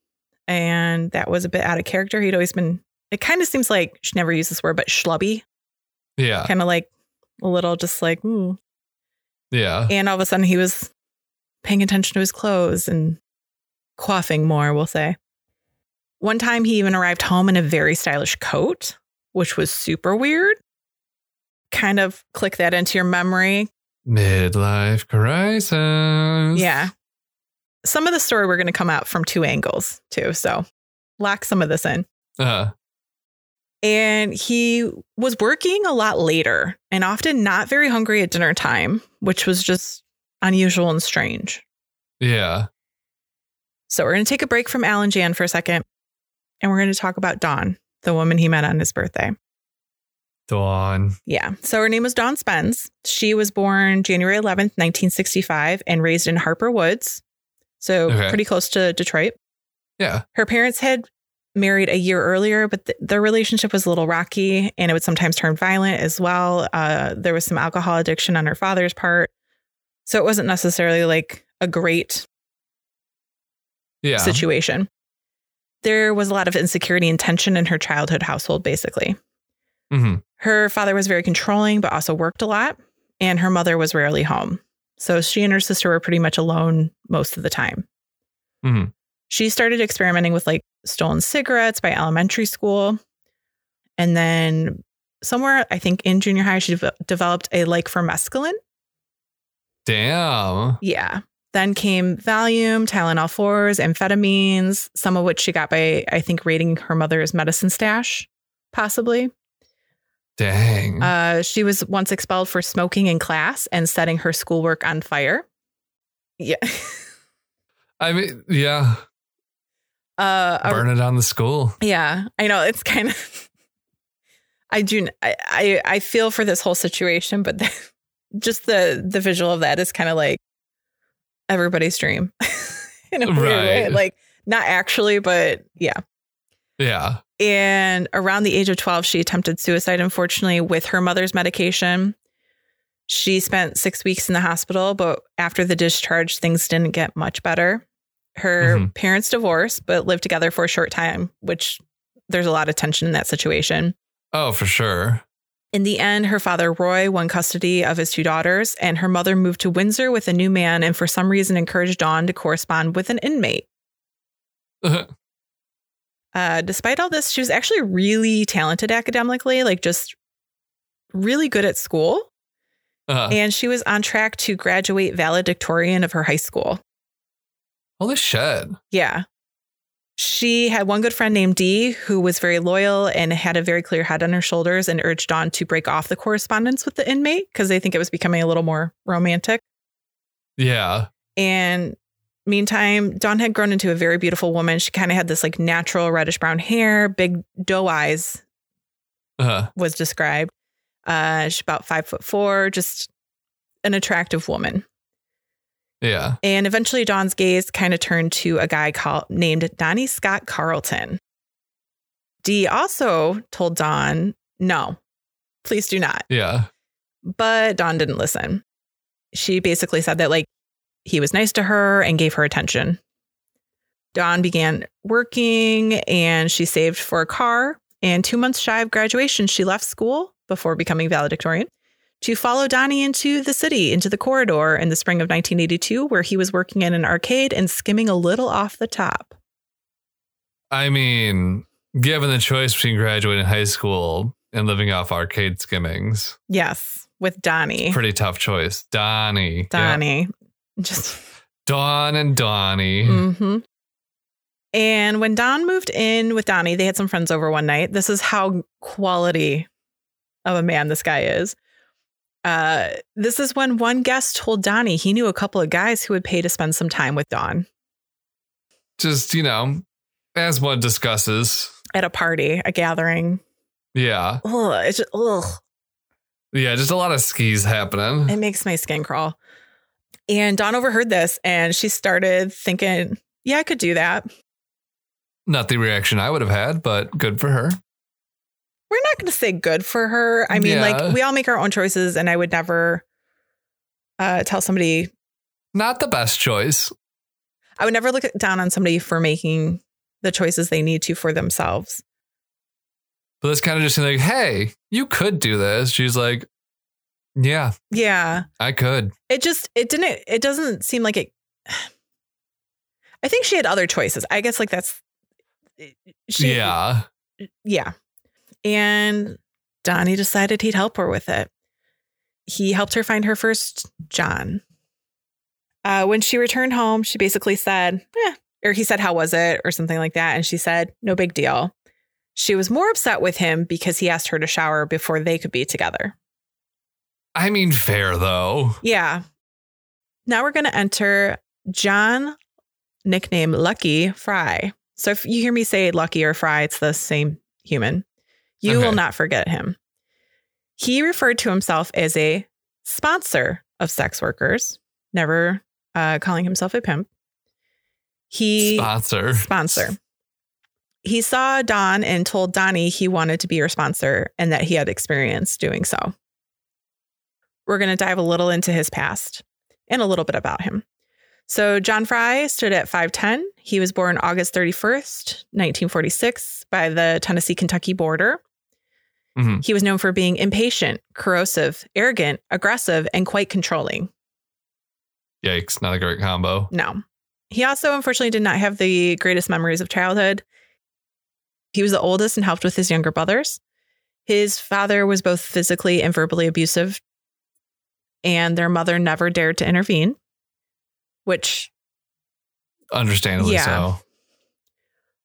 And that was a bit out of character. He'd always been, it kind of seems like, she never used this word, but schlubby. Yeah. Kind of like a little just like, ooh. Yeah. And all of a sudden he was paying attention to his clothes and quaffing more, we'll say. One time he even arrived home in a very stylish coat, which was super weird. Kind of click that into your memory. Midlife crisis. Yeah. Some of the story we're going to come out from two angles too, so lock some of this in. Uh-huh. And he was working a lot later and often not very hungry at dinner time, which was just unusual and strange. Yeah. So we're going to take a break from Al and Jan for a second, and we're going to talk about Dawn, the woman he met on his birthday. Dawn. Yeah. So her name was Dawn Spence. She was born January 11th, 1965 and raised in Harper Woods. So pretty close to Detroit. Yeah. Her parents had married a year earlier, but their relationship was a little rocky and it would sometimes turn violent as well. There was some alcohol addiction on her father's part. So it wasn't necessarily like a great situation. There was a lot of insecurity and tension in her childhood household, basically. Mm-hmm. Her father was very controlling, but also worked a lot. And her mother was rarely home. So she and her sister were pretty much alone most of the time. Mm-hmm. She started experimenting with like stolen cigarettes by elementary school. And then somewhere, I think in junior high, she developed a like for mescaline. Damn. Yeah. Then came Valium, Tylenol 4s, amphetamines, some of which she got by, I think, raiding her mother's medicine stash, possibly. Dang. She was once expelled for smoking in class and setting her schoolwork on fire. Yeah. I mean, yeah. Burn it on the school. Yeah, I know. It's kind of. I feel for this whole situation, but just the visual of that is kind of like everybody's dream. In a weird way. Like, not actually, but yeah. Yeah. And around the age of 12, she attempted suicide, unfortunately, with her mother's medication. She spent 6 weeks in the hospital, but after the discharge, things didn't get much better. Her parents divorced, but lived together for a short time, which there's a lot of tension in that situation. Oh, for sure. In the end, her father, Roy, won custody of his two daughters, and her mother moved to Windsor with a new man and for some reason encouraged Dawn to correspond with an inmate. Despite all this, she was actually really talented academically, like just really good at school. And she was on track to graduate valedictorian of her high school. Holy shit. Yeah. She had one good friend named Dee, who was very loyal and had a very clear head on her shoulders and urged Dawn to break off the correspondence with the inmate because they think it was becoming a little more romantic. Yeah. And meantime, Dawn had grown into a very beautiful woman. She kind of had this like natural reddish brown hair, big doe eyes was described. She's about 5'4", just an attractive woman. Yeah. And eventually Dawn's gaze kind of turned to a guy named Donnie Scott Carlton. Dee also told Dawn, no, please do not. Yeah. But Dawn didn't listen. She basically said that like, he was nice to her and gave her attention. Dawn began working and she saved for a car. And 2 months shy of graduation, she left school before becoming valedictorian to follow Donnie into the city, into the corridor in the spring of 1982, where he was working in an arcade and skimming a little off the top. I mean, given the choice between graduating high school and living off arcade skimmings. Yes, with Donnie. Pretty tough choice. Donnie. Yeah. Just Dawn and Donnie. Mm-hmm. And when Dawn moved in with Donnie, they had some friends over one night. This is how quality of a man this guy is. This is when one guest told Donnie he knew a couple of guys who would pay to spend some time with Dawn. Just, you know, as one discusses. At a party, a gathering. Yeah. Ugh, it's just, Yeah, just a lot of skis happening. It makes my skin crawl. And Dawn overheard this and she started thinking, yeah, I could do that. Not the reaction I would have had, but good for her. We're not going to say good for her. I mean, like we all make our own choices and I would never tell somebody. Not the best choice. I would never look down on somebody for making the choices they need to for themselves. But that's kind of just like, hey, you could do this. She's like. Yeah. Yeah. I could. It doesn't seem like it. I think she had other choices. I guess like that's. Yeah. Yeah. And Donnie decided he'd help her with it. He helped her find her first John. When she returned home, she basically said, or he said, how was it? Or something like that. And she said, no big deal. She was more upset with him because he asked her to shower before they could be together. I mean, fair, though. Yeah. Now we're going to enter John, nicknamed Lucky Fry. So if you hear me say Lucky or Fry, it's the same human. You will not forget him. He referred to himself as a sponsor of sex workers, never calling himself a pimp. Sponsor. He saw Don and told Donnie he wanted to be her sponsor and that he had experience doing so. We're going to dive a little into his past and a little bit about him. So John Fry stood at 5'10". He was born August 31st, 1946, by the Tennessee-Kentucky border. Mm-hmm. He was known for being impatient, corrosive, arrogant, aggressive, and quite controlling. Yikes, not a great combo. No. He also, unfortunately, did not have the greatest memories of childhood. He was the oldest and helped with his younger brothers. His father was both physically and verbally abusive, and their mother never dared to intervene, which... Understandably so.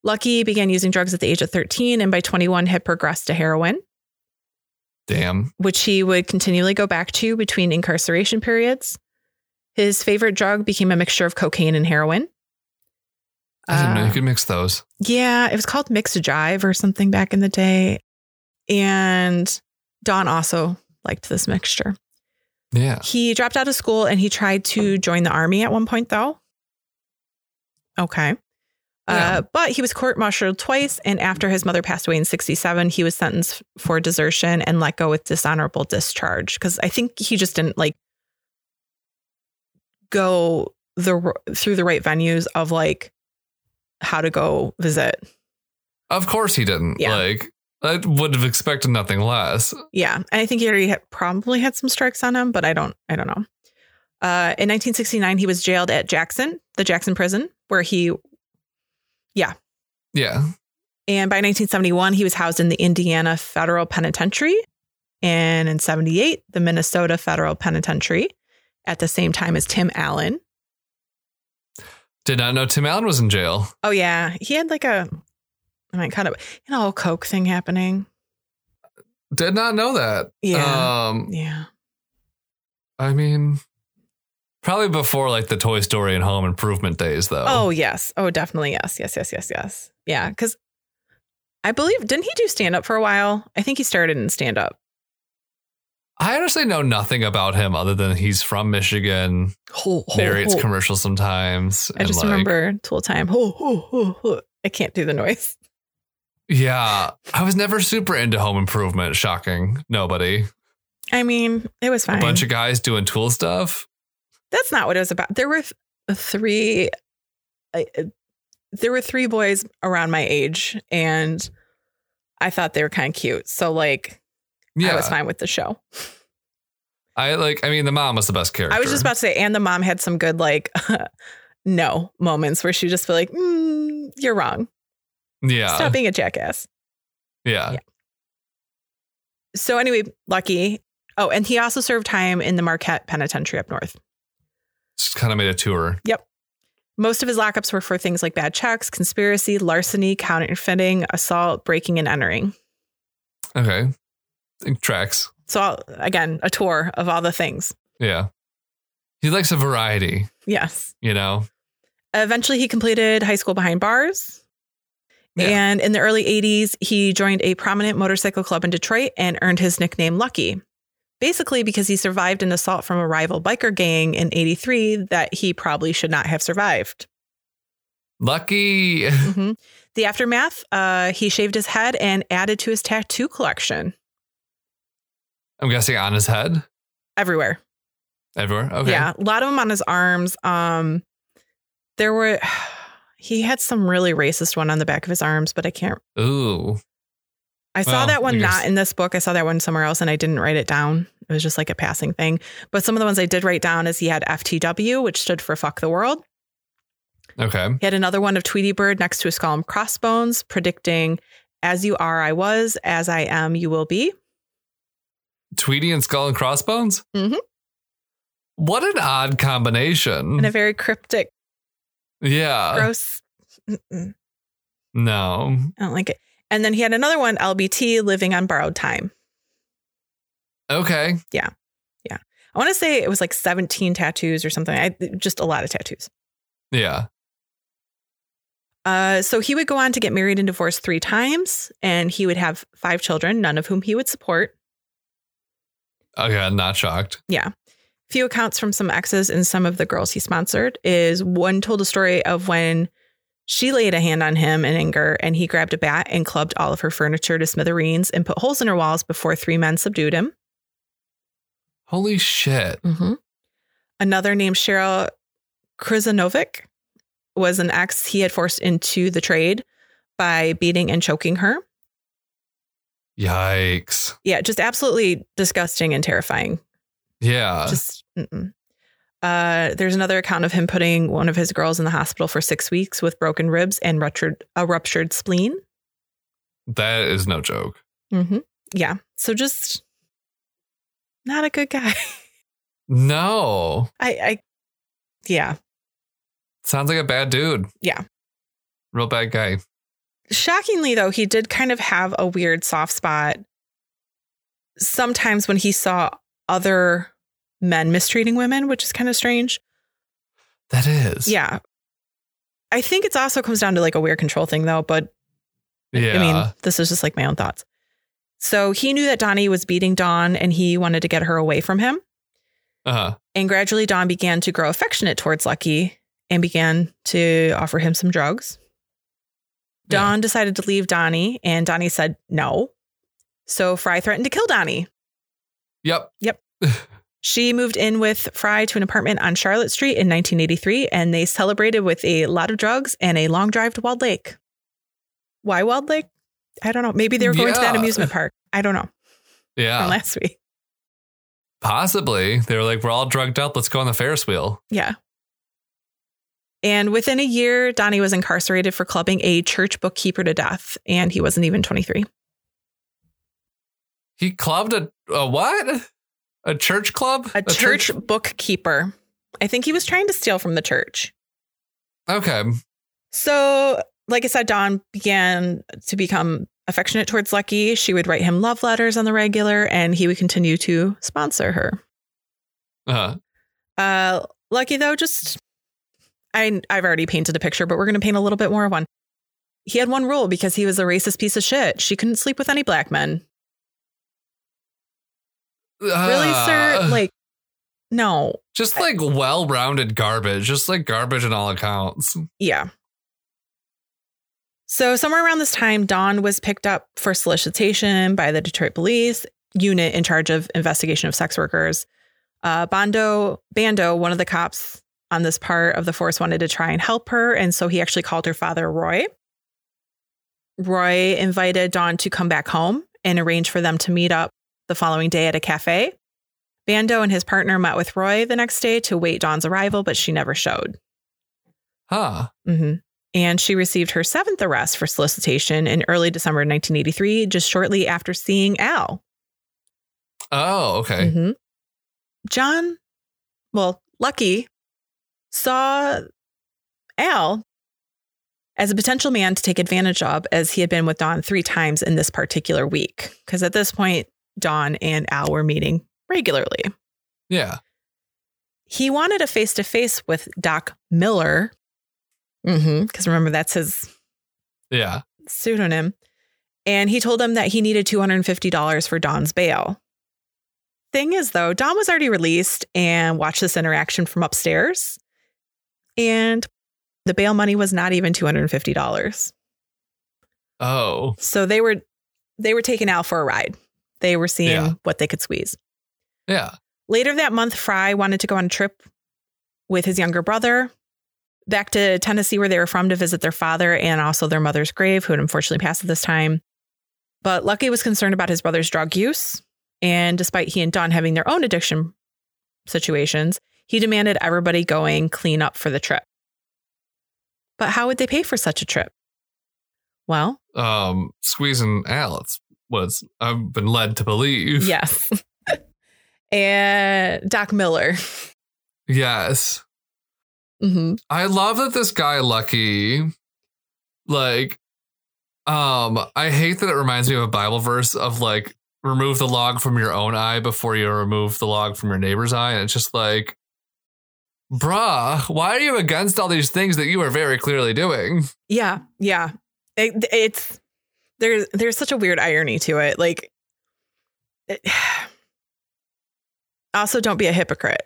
Lucky began using drugs at the age of 13 and by 21 had progressed to heroin. Damn. Which he would continually go back to between incarceration periods. His favorite drug became a mixture of cocaine and heroin. I didn't know you could mix those. Yeah, it was called mixed jive or something back in the day. And Don also liked this mixture. Yeah. He dropped out of school and he tried to join the army at one point, though. Okay. Yeah. But he was court-martialed twice, and after his mother passed away in 1967, he was sentenced for desertion and let go with dishonorable discharge. Because I think he just didn't go through the right venues of how to go visit. Of course he didn't. Yeah. I would have expected nothing less. Yeah, and I think he already probably had some strikes on him, but I don't know. In 1969, he was jailed at the Jackson prison, where he... Yeah. Yeah. And by 1971, he was housed in the Indiana Federal Penitentiary. And in 1978, the Minnesota Federal Penitentiary at the same time as Tim Allen. Did not know Tim Allen was in jail. Oh, yeah. He had whole coke thing happening. Did not know that. Yeah. Yeah. I mean... Probably before the Toy Story and Home Improvement days, though. Oh, yes. Oh, definitely. Yes. Yeah, because I believe, didn't he do stand up for a while? I think he started in stand up. I honestly know nothing about him other than he's from Michigan. Narrates commercials sometimes. I just remember Tool Time. I can't do the noise. Yeah, I was never super into Home Improvement. Shocking. Nobody. I mean, it was fine. A bunch of guys doing tool stuff. That's not what it was about. There were three boys around my age, and I thought they were kind of cute. So, yeah. I was fine with the show. The mom was the best character. I was just about to say, and the mom had some good, no moments where she just felt you're wrong. Yeah. Stop being a jackass. Yeah. So anyway, Lucky. Oh, and he also served time in the Marquette Penitentiary up north. Kind of made a tour. Yep. Most of his lockups were for things like bad checks, conspiracy, larceny, counterfeiting, assault, breaking, and entering. Okay. Tracks. So, again, a tour of all the things. Yeah. He likes a variety. Yes. Eventually, he completed high school behind bars. Yeah. And in the early 1980s, he joined a prominent motorcycle club in Detroit and earned his nickname Lucky. Basically because he survived an assault from a rival biker gang in 1983 that he probably should not have survived. Lucky. Mm-hmm. The aftermath, he shaved his head and added to his tattoo collection. I'm guessing on his head? Everywhere? Okay. Yeah, a lot of them on his arms. He had some really racist one on the back of his arms, but I can't. Ooh. I saw that one not in this book. I saw that one somewhere else and I didn't write it down. It was just a passing thing. But some of the ones I did write down is he had FTW, which stood for Fuck the World. Okay. He had another one of Tweety Bird next to his skull and crossbones, predicting as you are, I was, as I am, you will be. Tweety and skull and crossbones? Mm-hmm. What an odd combination. And a very cryptic. Yeah. Gross. Mm-mm. No. I don't like it. And then he had another one, LBT, living on borrowed time. Okay. Yeah. I want to say it was 17 tattoos or something. Just a lot of tattoos. Yeah. So he would go on to get married and divorced 3 times, and he would have 5 children, none of whom he would support. Okay, not shocked. Yeah. Few accounts from some exes and some of the girls he sponsored is one told a story of when she laid a hand on him in anger and he grabbed a bat and clubbed all of her furniture to smithereens and put holes in her walls before three men subdued him. Holy shit. Mm-hmm. Another named Cheryl Krizanovic was an ex he had forced into the trade by beating and choking her. Yikes. Yeah, just absolutely disgusting and terrifying. Yeah. Just there's another account of him putting one of his girls in the hospital for 6 weeks with broken ribs and a ruptured spleen. That is no joke. Mm-hmm. Yeah. So just not a good guy. No. Yeah. Sounds like a bad dude. Yeah. Real bad guy. Shockingly, though, he did kind of have a weird soft spot. Sometimes when he saw other men mistreating women, which is kind of strange. That is. Yeah. I think it also comes down to like a weird control thing, though. But yeah. I mean, this is just like my own thoughts. So he knew that Donnie was beating Dawn and he wanted to get her away from him. Uh-huh. And gradually Dawn began to grow affectionate towards Lucky and began to offer him some drugs. Dawn decided to leave Donnie, and Donnie said no. So Fry threatened to kill Donnie. Yep. She moved in with Fry to an apartment on Charlotte Street in 1983, and they celebrated with a lot of drugs and a long drive to Walled Lake. Why Walled Lake? I don't know. Maybe they were going to that amusement park. I don't know. Yeah. From last week. Possibly. They were like, we're all drugged up. Let's go on the Ferris wheel. Yeah. And within a year, Donnie was incarcerated for clubbing a church bookkeeper to death, and he wasn't even 23. He clubbed a what? A church club? A church bookkeeper. I think he was trying to steal from the church. Okay. So, like I said, Dawn began to become affectionate towards Lucky. She would write him love letters on the regular, and he would continue to sponsor her. Uh-huh. Lucky, though, just... I've already painted a picture, but we're going to paint a little bit more of one. He had one rule because he was a racist piece of shit. She couldn't sleep with any black men. Really, sir? Like, no. Just like well-rounded garbage. Just like garbage in all accounts. Yeah. So somewhere around this time, Dawn was picked up for solicitation by the Detroit Police Unit in charge of investigation of sex workers. Bando, one of the cops on this part of the force, wanted to try and help her. And so he actually called her father, Roy. Roy invited Dawn to come back home and arranged for them to meet up the following day at a cafe. Bando and his partner met with Roy the next day to wait Dawn's arrival, but she never showed. Huh. Mm-hmm. And she received her 7th arrest for solicitation in early December 1983, just shortly after seeing Al. Oh, okay. Mm-hmm. Lucky saw Al as a potential man to take advantage of, as he had been with Dawn 3 times in this particular week. Because at this point, Dawn and Al were meeting regularly. Yeah. He wanted a face-to-face with Doc Miller. Mm-hmm. Because remember, that's his pseudonym. And he told him that he needed $250 for Dawn's bail. Thing is, though, Dawn was already released and watched this interaction from upstairs. And the bail money was not even $250. Oh. So they were taking Al for a ride. They were seeing what they could squeeze. Yeah. Later that month, Fry wanted to go on a trip with his younger brother back to Tennessee, where they were from, to visit their father and also their mother's grave, who had unfortunately passed at this time. But Lucky was concerned about his brother's drug use. And despite he and Dawn having their own addiction situations, he demanded everybody going clean up for the trip. But how would they pay for such a trip? Well, squeezing Alex was, I've been led to believe. Yes. And Doc Miller. Yes. Mm-hmm. I love that this guy, Lucky, like, I hate that it reminds me of a Bible verse of like, remove the log from your own eye before you remove the log from your neighbor's eye. And it's just like, bruh, why are you against all these things that you are very clearly doing? Yeah. Yeah. It's there's such a weird irony to it. Like Also, don't be a hypocrite.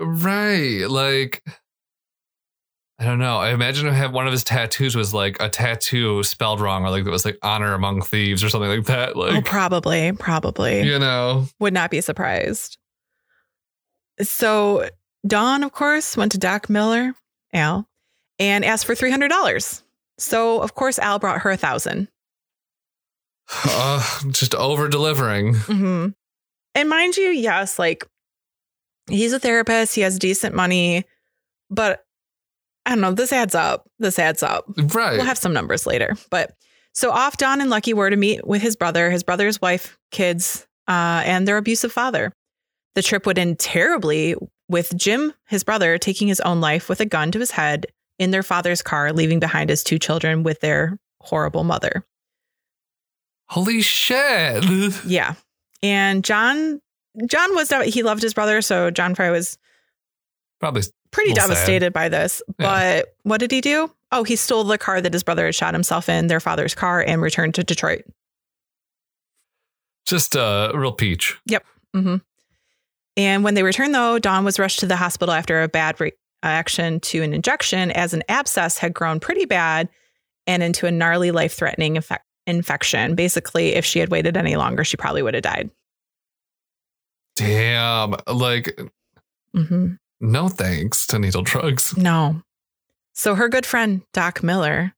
Right. Like, I don't know. I imagine one of his tattoos was like a tattoo spelled wrong, or like it was like honor among thieves or something like that. Like, oh, probably, you know, would not be surprised. So Dawn, of course, went to Doc Miller, Al, and asked for $300. So, of course, Al brought her $1,000. Just over delivering. Mm-hmm. And mind you, yes, like, he's a therapist. He has decent money, but I don't know. This adds up. Right. We'll have some numbers later. But so off Dawn and Lucky were to meet with his brother's wife, kids, and their abusive father. The trip would end terribly with Jim, his brother, taking his own life with a gun to his head in their father's car, leaving behind his two children with their horrible mother. Holy shit. Yeah. And John was, he loved his brother. So John Fry was probably pretty devastated by this. But what did he do? Oh, he stole the car that his brother had shot himself in, their father's car, and returned to Detroit. Just a real peach. Yep. Mm-hmm. And when they returned, though, Dawn was rushed to the hospital after a bad reaction to an injection, as an abscess had grown pretty bad and into a gnarly, life-threatening infection. Basically, if she had waited any longer, she probably would have died. Damn. Like, mm-hmm. No thanks to needle drugs. No. So her good friend, Doc Miller,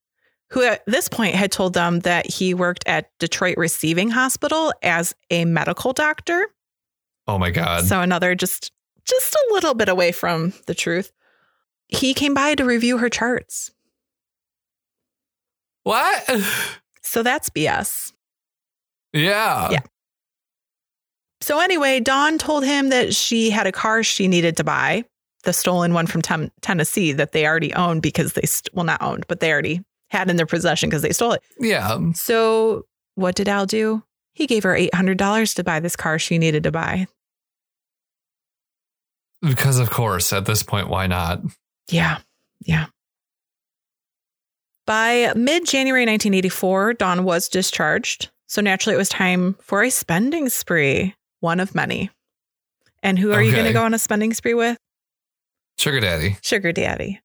who at this point had told them that he worked at Detroit Receiving Hospital as a medical doctor. Oh, my God. So another just a little bit away from the truth. He came by to review her charts. What? So that's BS. Yeah. Yeah. So anyway, Dawn told him that she had a car she needed to buy, the stolen one from Tennessee that they already owned because they, not owned, but they already had in their possession because they stole it. Yeah. So what did Al do? He gave her $800 to buy this car she needed to buy. Because, of course, at this point, why not? Yeah. Yeah. By mid-January 1984, Dawn was discharged. So naturally, it was time for a spending spree, one of many. And who are you going to go on a spending spree with? Sugar Daddy. Sugar Daddy.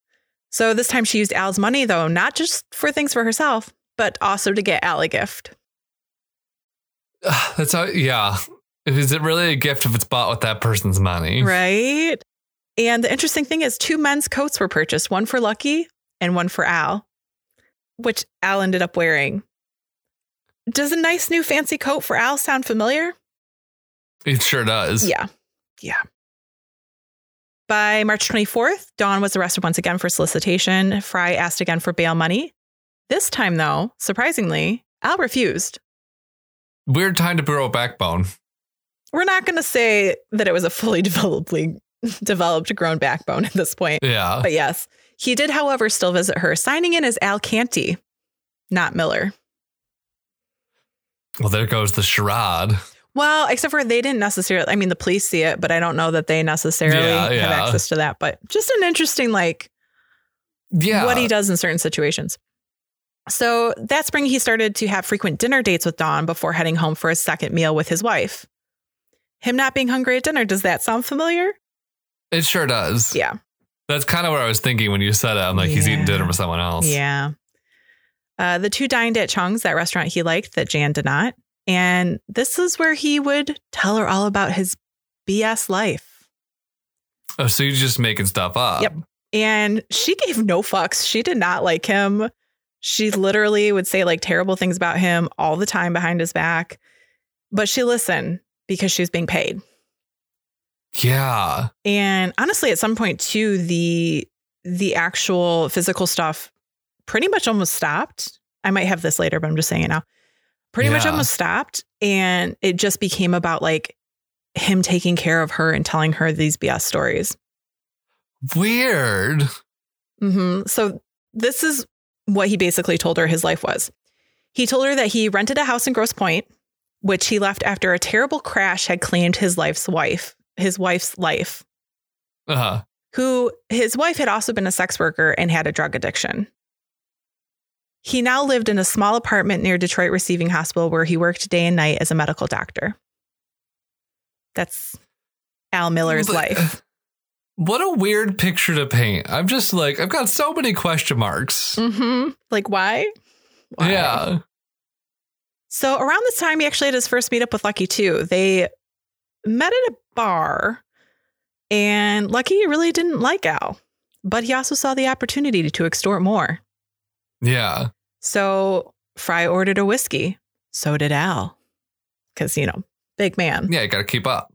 So this time she used Al's money, though, not just for things for herself, but also to get Al a gift. That's how, yeah. Is it really a gift if it's bought with that person's money? Right. And the interesting thing is, two men's coats were purchased, one for Lucky and one for Al, which Al ended up wearing. Does a nice new fancy coat for Al sound familiar? It sure does. Yeah. Yeah. By March 24th, Dawn was arrested once again for solicitation. Fry asked again for bail money. This time, though, surprisingly, Al refused. Weird time to grow a backbone. We're not going to say that it was a fully developed grown backbone at this point. Yeah. But yes, he did, however, still visit her, signing in as Al Canty, not Miller. Well, there goes the charade. Well, except for they didn't necessarily. I mean, the police see it, but I don't know that they necessarily have access to that. But just an interesting, like, what he does in certain situations. So that spring, he started to have frequent dinner dates with Dawn before heading home for his second meal with his wife. Him not being hungry at dinner. Does that sound familiar? It sure does. Yeah. That's kind of what I was thinking when you said it. I'm like, he's eating dinner with someone else. Yeah. The two dined at Chung's, that restaurant he liked that Jan did not. And this is where he would tell her all about his BS life. Oh, so you're just making stuff up. Yep. And she gave no fucks. She did not like him. She literally would say, like, terrible things about him all the time behind his back. But she listened because she was being paid. Yeah. And honestly, at some point, too, the actual physical stuff pretty much almost stopped. I might have this later, but I'm just saying it now. Pretty much almost stopped. And it just became about, like, him taking care of her and telling her these BS stories. Weird. Mm-hmm. So this is what he basically told her his life was. He told her that he rented a house in Grosse Pointe, which he left after a terrible crash had claimed his wife's life, uh-huh. Who his wife had also been a sex worker and had a drug addiction. He now lived in a small apartment near Detroit Receiving Hospital, where he worked day and night as a medical doctor. That's Al Miller's life. What a weird picture to paint. I'm just like, I've got so many question marks. Mm-hmm. Like, why? Yeah. So around this time, he actually had his first meetup with Lucky, too. They met at a bar, and Lucky really didn't like Al, but he also saw the opportunity to extort more. Yeah. So Fry ordered a whiskey. So did Al. Because, you know, big man. Yeah, you got to keep up.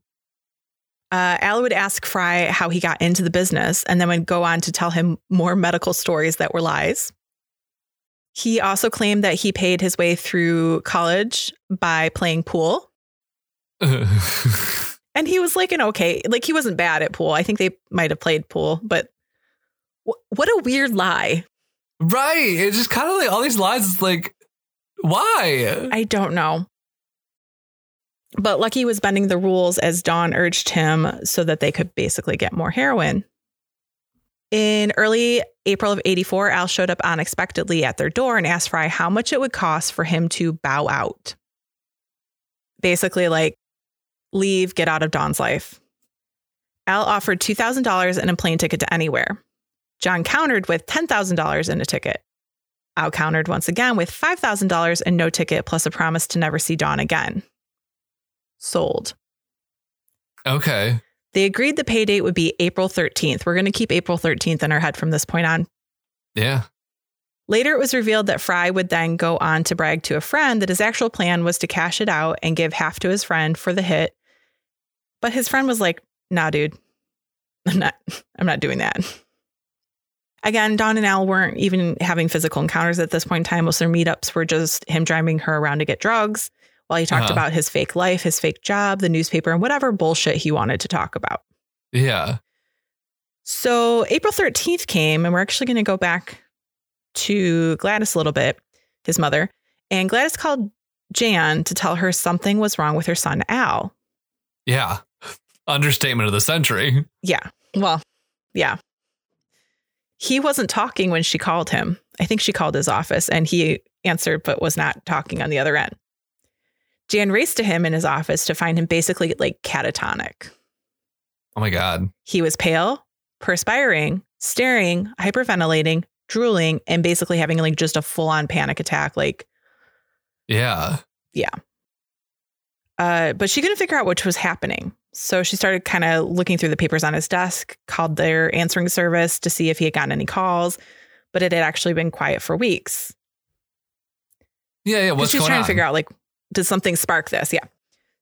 Al would ask Fry how he got into the business and then would go on to tell him more medical stories that were lies. He also claimed that he paid his way through college by playing pool. And he was like an okay, like he wasn't bad at pool. I think they might have played pool, but what a weird lie. Right. It's just kind of like all these lies. It's like, why? I don't know. But Lucky was bending the rules as Dawn urged him so that they could basically get more heroin. In early April of 1984, Al showed up unexpectedly at their door and asked Fry how much it would cost for him to bow out. Basically, like, leave, get out of Dawn's life. Al offered $2,000 and a plane ticket to anywhere. John countered with $10,000 and a ticket. Al countered once again with $5,000 and no ticket, plus a promise to never see Dawn again. Sold. Okay. They agreed the pay date would be April 13th. We're going to keep April 13th in our head from this point on. Yeah. Later, it was revealed that Fry would then go on to brag to a friend that his actual plan was to cash it out and give half to his friend for the hit. But his friend was like, nah, dude, I'm not doing that. Again, Dawn and Al weren't even having physical encounters at this point in time. Most of their meetups were just him driving her around to get drugs. While he talked about his fake life, his fake job, the newspaper, and whatever bullshit he wanted to talk about. Yeah. So April 13th came, and we're actually going to go back to Gladys a little bit, his mother. And Gladys called Jan to tell her something was wrong with her son, Al. Yeah. Understatement of the century. Yeah. Well, yeah. He wasn't talking when she called him. I think she called his office, and he answered, but was not talking on the other end. Jan raced to him in his office to find him basically like catatonic. Oh, my God. He was pale, perspiring, staring, hyperventilating, drooling, and basically having like just a full on panic attack. Like, yeah. Yeah. But she couldn't figure out what was happening. So she started kind of looking through the papers on his desk, called their answering service to see if he had gotten any calls. But it had actually been quiet for weeks. Yeah. Yeah. What's going on? She was trying to figure out, like, did something spark this? Yeah.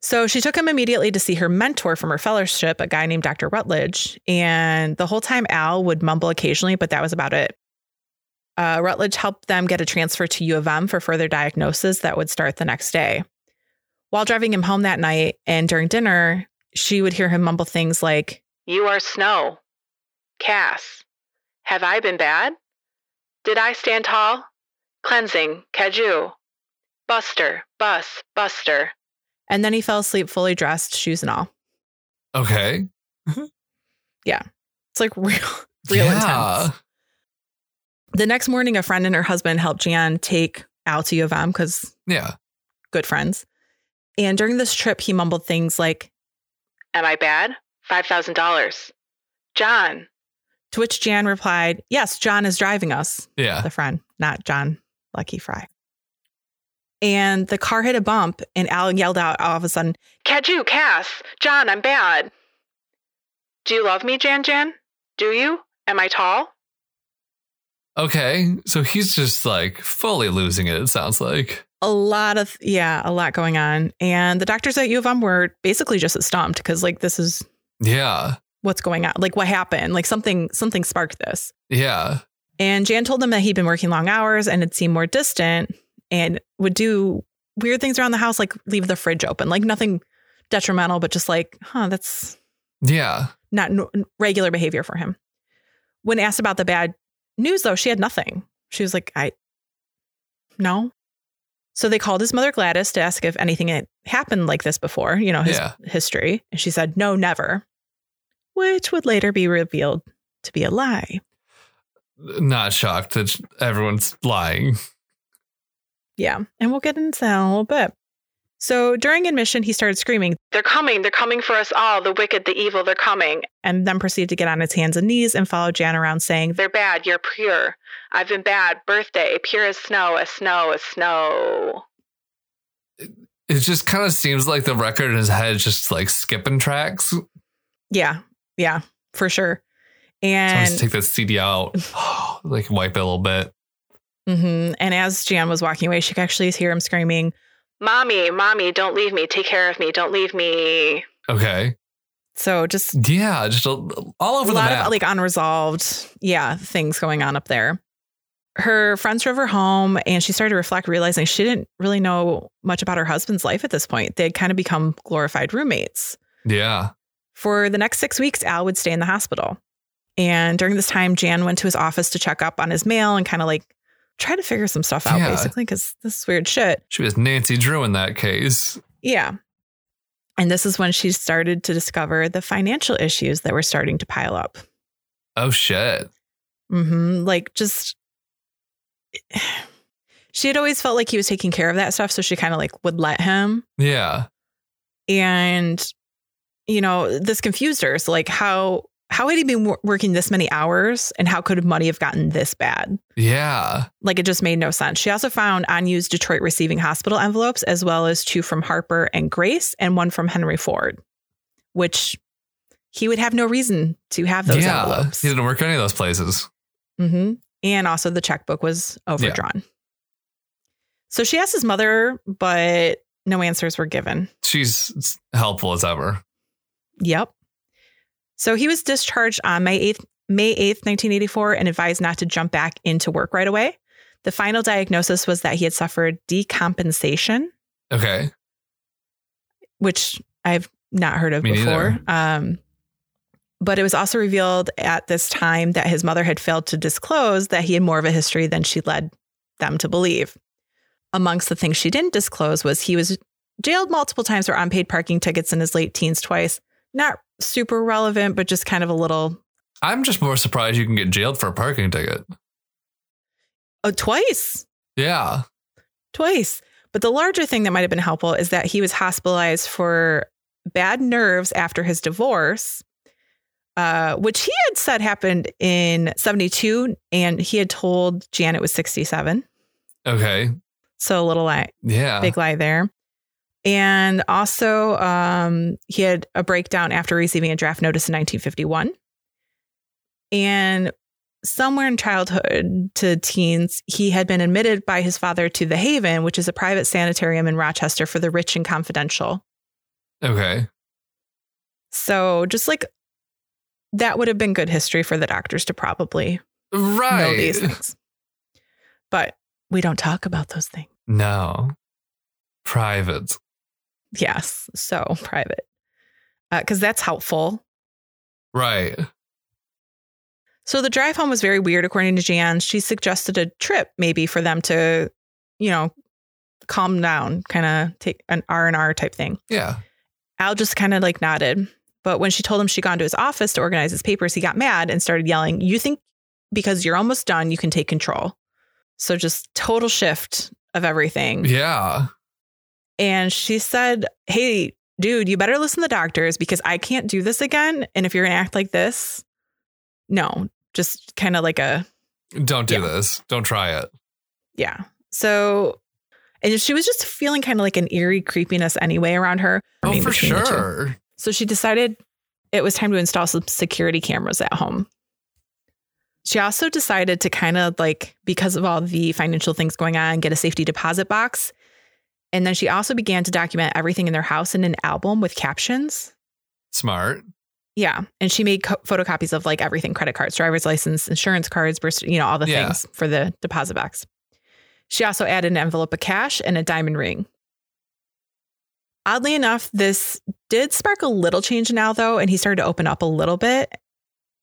So she took him immediately to see her mentor from her fellowship, a guy named Dr. Rutledge. And the whole time Al would mumble occasionally, but that was about it. Rutledge helped them get a transfer to U of M for further diagnosis that would start the next day. While driving him home that night and during dinner, she would hear him mumble things like, "You are snow. Cass. Have I been bad? Did I stand tall? Cleansing. Kaju. Buster, bus, Buster." And then he fell asleep fully dressed, shoes and all. Okay. Yeah. It's like real intense. The next morning, a friend and her husband helped Jan take Al to U of M because good friends. And during this trip, he mumbled things like, "Am I bad? $5,000. John." To which Jan replied, "Yes, John is driving us." Yeah. The friend, not John Lucky Fry. And the car hit a bump, and Al yelled out all of a sudden, "Catch you, Cass! John, I'm bad. Do you love me, Jan? Do you? Am I tall?" Okay, so he's just like fully losing it, it sounds like. A lot going on. And the doctors at U of M were basically just stumped because, like, this is what's going on. Like, what happened? Like, something sparked this. Yeah. And Jan told them that he'd been working long hours and had seemed more distant, and would do weird things around the house, like leave the fridge open, like nothing detrimental, but just like, that's not regular behavior for him. When asked about the bad news, though, she had nothing. She was like, no. So they called his mother, Gladys, to ask if anything had happened like this before, you know, his history. And she said, "No, never," which would later be revealed to be a lie. Not shocked that everyone's lying. Yeah, and we'll get into that in a little bit. So during admission, he started screaming, they're coming for us all, the wicked, the evil, they're coming. And then proceeded to get on his hands and knees and follow Jan around saying, they're bad, you're pure. I've been bad, birthday, pure as snow, as snow, as snow. It just kind of seems like the record in his head is just like skipping tracks. Yeah, for sure. And so I just take that CD out, like wipe it a little bit. Mm-hmm. And as Jan was walking away, she could actually hear him screaming, Mommy, Mommy, don't leave me. Take care of me. Don't leave me. Okay. So just. Yeah, just all over the map. A lot of like unresolved, things going on up there. Her friends drove her home and she started to reflect, realizing she didn't really know much about her husband's life at this point. They'd kind of become glorified roommates. Yeah. For the next 6 weeks, Al would stay in the hospital. And during this time, Jan went to his office to check up on his mail and kind of like try to figure some stuff out, basically, because this is weird shit. She was Nancy Drew in that case. Yeah. And this is when she started to discover the financial issues that were starting to pile up. Oh, shit. Mm-hmm. Like, just... She had always felt like he was taking care of that stuff, so she kind of, like, would let him. Yeah. And, you know, this confused her. So, like, how had he been working this many hours and how could money have gotten this bad? Yeah. Like it just made no sense. She also found unused Detroit Receiving Hospital envelopes, as well as two from Harper and Grace and one from Henry Ford, which he would have no reason to have those envelopes. He didn't work at any of those places. Mm-hmm. And also the checkbook was overdrawn. Yeah. So she asked his mother, but no answers were given. She's helpful as ever. Yep. So he was discharged on May 8th, 1984, and advised not to jump back into work right away. The final diagnosis was that he had suffered decompensation. Okay. Which I've not heard of before. But it was also revealed at this time that his mother had failed to disclose that he had more of a history than she led them to believe. Amongst the things she didn't disclose was he was jailed multiple times for unpaid parking tickets in his late teens twice. Not super relevant, but just kind of a little. I'm just more surprised you can get jailed for a parking ticket. Oh, twice. Yeah. Twice. But the larger thing that might have been helpful is that he was hospitalized for bad nerves after his divorce, which he had said happened in 72. And he had told Jan it was 67. Okay. So a little lie. Yeah. Big lie there. And also, he had a breakdown after receiving a draft notice in 1951. And somewhere in childhood to teens, he had been admitted by his father to The Haven, which is a private sanitarium in Rochester for the rich and confidential. Okay. So just like that would have been good history for the doctors to probably know these things. But we don't talk about those things. No. Private. Yes. So private. Because that's helpful. Right. So the drive home was very weird, according to Jan. She suggested a trip maybe for them to, you know, calm down, kind of take an R&R type thing. Yeah. Al just kind of like nodded. But when she told him she'd gone to his office to organize his papers, he got mad and started yelling, you think because you're almost done, you can take control. So just total shift of everything. Yeah. And she said, hey, dude, you better listen to the doctors because I can't do this again. And if you're going to act like this, no, just kind of like a. Don't do this. Don't try it. Yeah. So and she was just feeling kind of like an eerie creepiness anyway around her. Oh, for sure. So she decided it was time to install some security cameras at home. She also decided to kind of like, because of all the financial things going on, get a safety deposit box. And then she also began to document everything in their house in an album with captions. Smart. Yeah. And she made photocopies of like everything, credit cards, driver's license, insurance cards, you know, all the things for the deposit box. She also added an envelope of cash and a diamond ring. Oddly enough, this did spark a little change in Al, though, and he started to open up a little bit.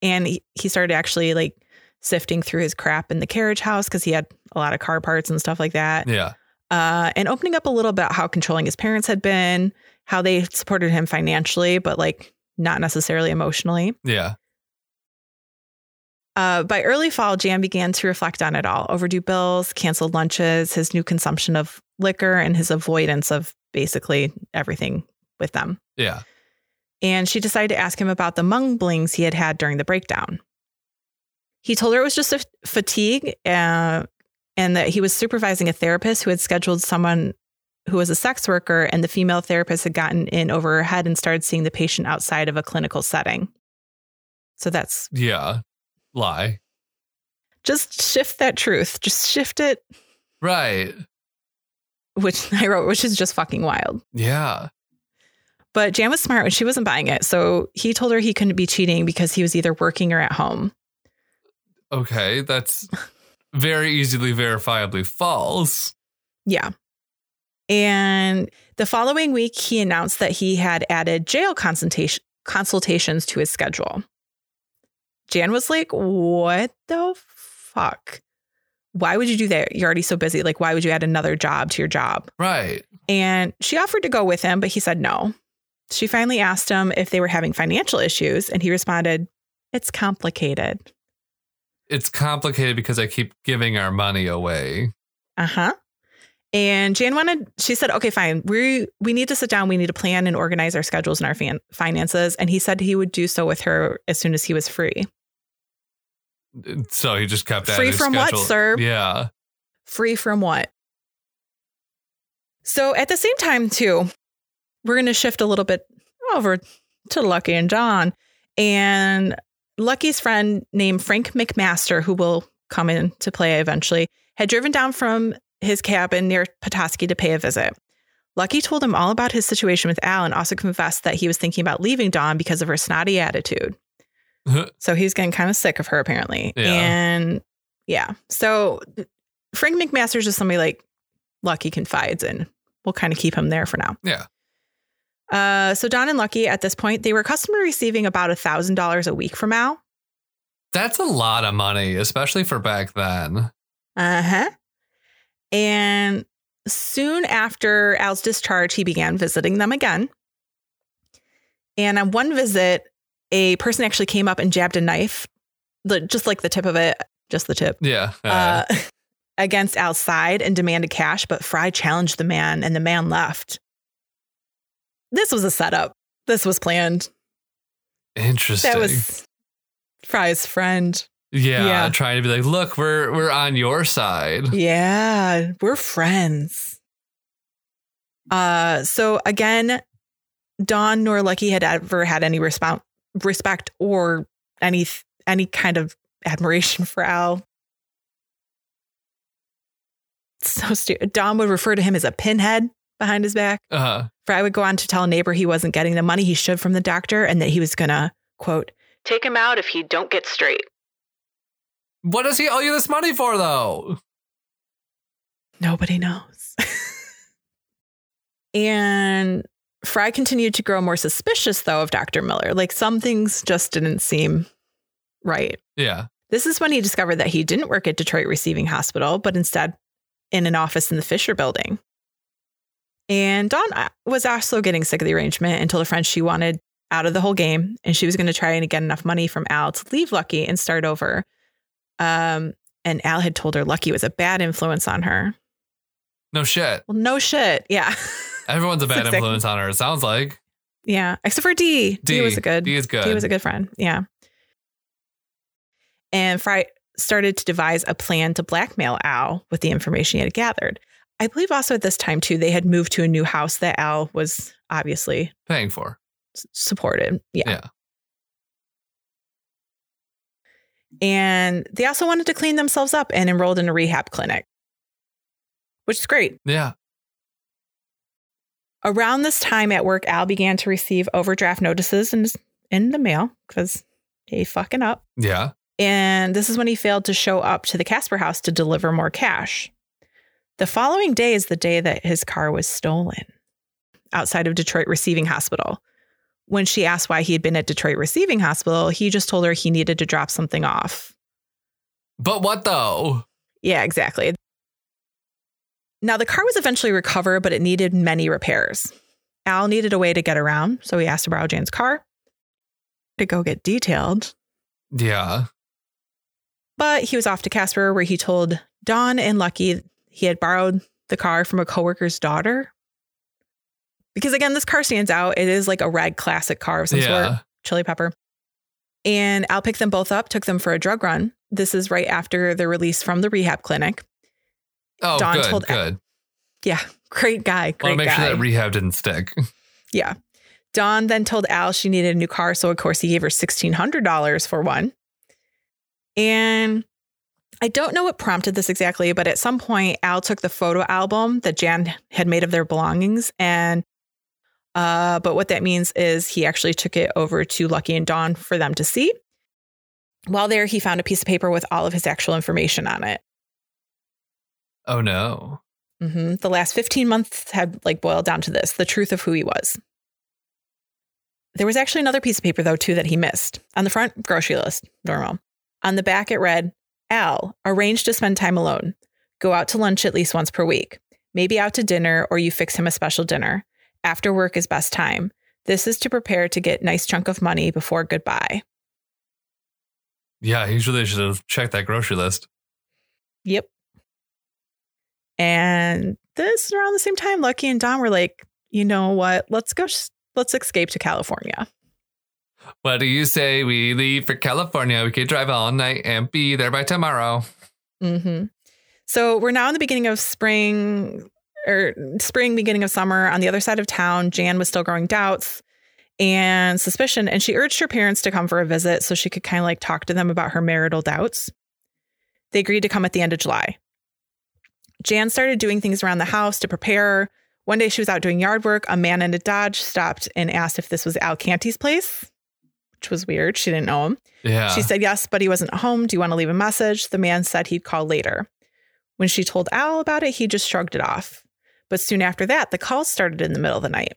And he started actually like sifting through his crap in the carriage house because he had a lot of car parts and stuff like that. Yeah. And opening up a little about how controlling his parents had been, how they supported him financially, but like not necessarily emotionally. Yeah. By early fall, Jan began to reflect on it all. Overdue bills, canceled lunches, his new consumption of liquor and his avoidance of basically everything with them. Yeah. And she decided to ask him about the mumblings he had had during the breakdown. He told her it was just a fatigue and that he was supervising a therapist who had scheduled someone who was a sex worker, and the female therapist had gotten in over her head and started seeing the patient outside of a clinical setting. So that's... Yeah. Lie. Just shift that truth. Just shift it. Right. Which I wrote, which is just fucking wild. Yeah. But Jan was smart when she wasn't buying it. So he told her he couldn't be cheating because he was either working or at home. Okay. That's very easily verifiably false. Yeah. And the following week, he announced that he had added jail consultations to his schedule. Jan was like, what the fuck? Why would you do that? You're already so busy. Like, why would you add another job to your job? Right. And she offered to go with him, but he said no. She finally asked him if they were having financial issues, and he responded, it's complicated. It's complicated because I keep giving our money away. Uh-huh. And Jan she said, okay, fine. We need to sit down. We need to plan and organize our schedules and our finances. And he said he would do so with her as soon as he was free. So he just kept that. Free from schedule. What, sir? Yeah. Free from what? So at the same time, too, we're going to shift a little bit over to Lucky and John. And Lucky's friend named Frank McMaster, who will come into play eventually, had driven down from his cabin near Petoskey to pay a visit. Lucky told him all about his situation with Al and also confessed that he was thinking about leaving Dawn because of her snotty attitude. So he was getting kind of sick of her, apparently. Yeah. And yeah. So Frank McMaster's just somebody like Lucky confides in. We'll kind of keep him there for now. Yeah. So Dawn and Lucky at this point, they were accustomed to receiving about $1,000 a week from Al. That's a lot of money, especially for back then. Uh-huh. And soon after Al's discharge, he began visiting them again. And on one visit, a person actually came up and jabbed a knife, just like the tip of it, just the tip. Yeah. Against Al's side and demanded cash, but Fry challenged the man and the man left. This was a setup. This was planned. Interesting. That was Fry's friend. Yeah, trying to be like, look, we're on your side. Yeah, we're friends. So again, Dawn nor Lucky had ever had any respect or any kind of admiration for Al. So stupid. Dawn would refer to him as a pinhead behind his back. Uh-huh. Fry would go on to tell a neighbor he wasn't getting the money he should from the doctor and that he was going to, quote, take him out if he don't get straight. What does he owe you this money for, though? Nobody knows. And Fry continued to grow more suspicious, though, of Dr. Miller. Like, some things just didn't seem right. Yeah. This is when he discovered that he didn't work at Detroit Receiving Hospital, but instead in an office in the Fisher Building. And Dawn was also getting sick of the arrangement and told a friend she wanted out of the whole game, and she was going to try and get enough money from Al to leave Lucky and start over. And Al had told her Lucky was a bad influence on her. No shit. Well, no shit. Yeah. Everyone's a bad influence on her, it sounds like. Yeah. Except for D. D was good. D was a good friend. Yeah. And Fry started to devise a plan to blackmail Al with the information he had gathered. I believe also at this time, too, they had moved to a new house that Al was obviously paying for. Supported. Yeah. And they also wanted to clean themselves up and enrolled in a rehab clinic, which is great. Yeah. Around this time at work, Al began to receive overdraft notices in the mail because he fucking up. Yeah. And this is when he failed to show up to the Casper house to deliver more cash. The following day is the day that his car was stolen outside of Detroit Receiving Hospital. When she asked why he had been at Detroit Receiving Hospital, he just told her he needed to drop something off. But what though? Yeah, exactly. Now, the car was eventually recovered, but it needed many repairs. Al needed a way to get around, so he asked to borrow Jan's car to go get detailed. Yeah. But he was off to Casper, where he told Dawn and Lucky he had borrowed the car from a coworker's daughter. Because again, this car stands out. It is like a red classic car of some sort, Chili Pepper. And Al picked them both up, took them for a drug run. This is right after their release from the rehab clinic. Oh, Dawn good. Yeah, great guy. Great want to make guy. Sure that rehab didn't stick. Yeah. Dawn then told Al she needed a new car. So, of course, he gave her $1,600 for one. And I don't know what prompted this exactly, but at some point, Al took the photo album that Jan had made of their belongings. And but what that means is he actually took it over to Lucky and Dawn for them to see. While there, he found a piece of paper with all of his actual information on it. Oh, no. Mm-hmm. The last 15 months had like boiled down to this, the truth of who he was. There was actually another piece of paper, though, too, that he missed. On the front, grocery list, normal. On the back, it read, Al, arrange to spend time alone. Go out to lunch at least once per week. Maybe out to dinner, or you fix him a special dinner. After work is best time. This is to prepare to get nice chunk of money before goodbye. Yeah, he really should have checked that grocery list. Yep. And this around the same time, Lucky and Dawn were like, you know what? Let's go. Let's escape to California. What do you say we leave for California? We could drive all night and be there by tomorrow. Mm-hmm. So we're now in the beginning of spring, beginning of summer. On the other side of town, Jan was still growing doubts and suspicion, and she urged her parents to come for a visit so she could kind of like talk to them about her marital doubts. They agreed to come at the end of July. Jan started doing things around the house to prepare. One day she was out doing yard work. A man in a Dodge stopped and asked if this was Al Canty's place, which was weird. She didn't know him. Yeah. She said, yes, but he wasn't home. Do you want to leave a message? The man said he'd call later. When she told Al about it, he just shrugged it off. But soon after that, the calls started in the middle of the night.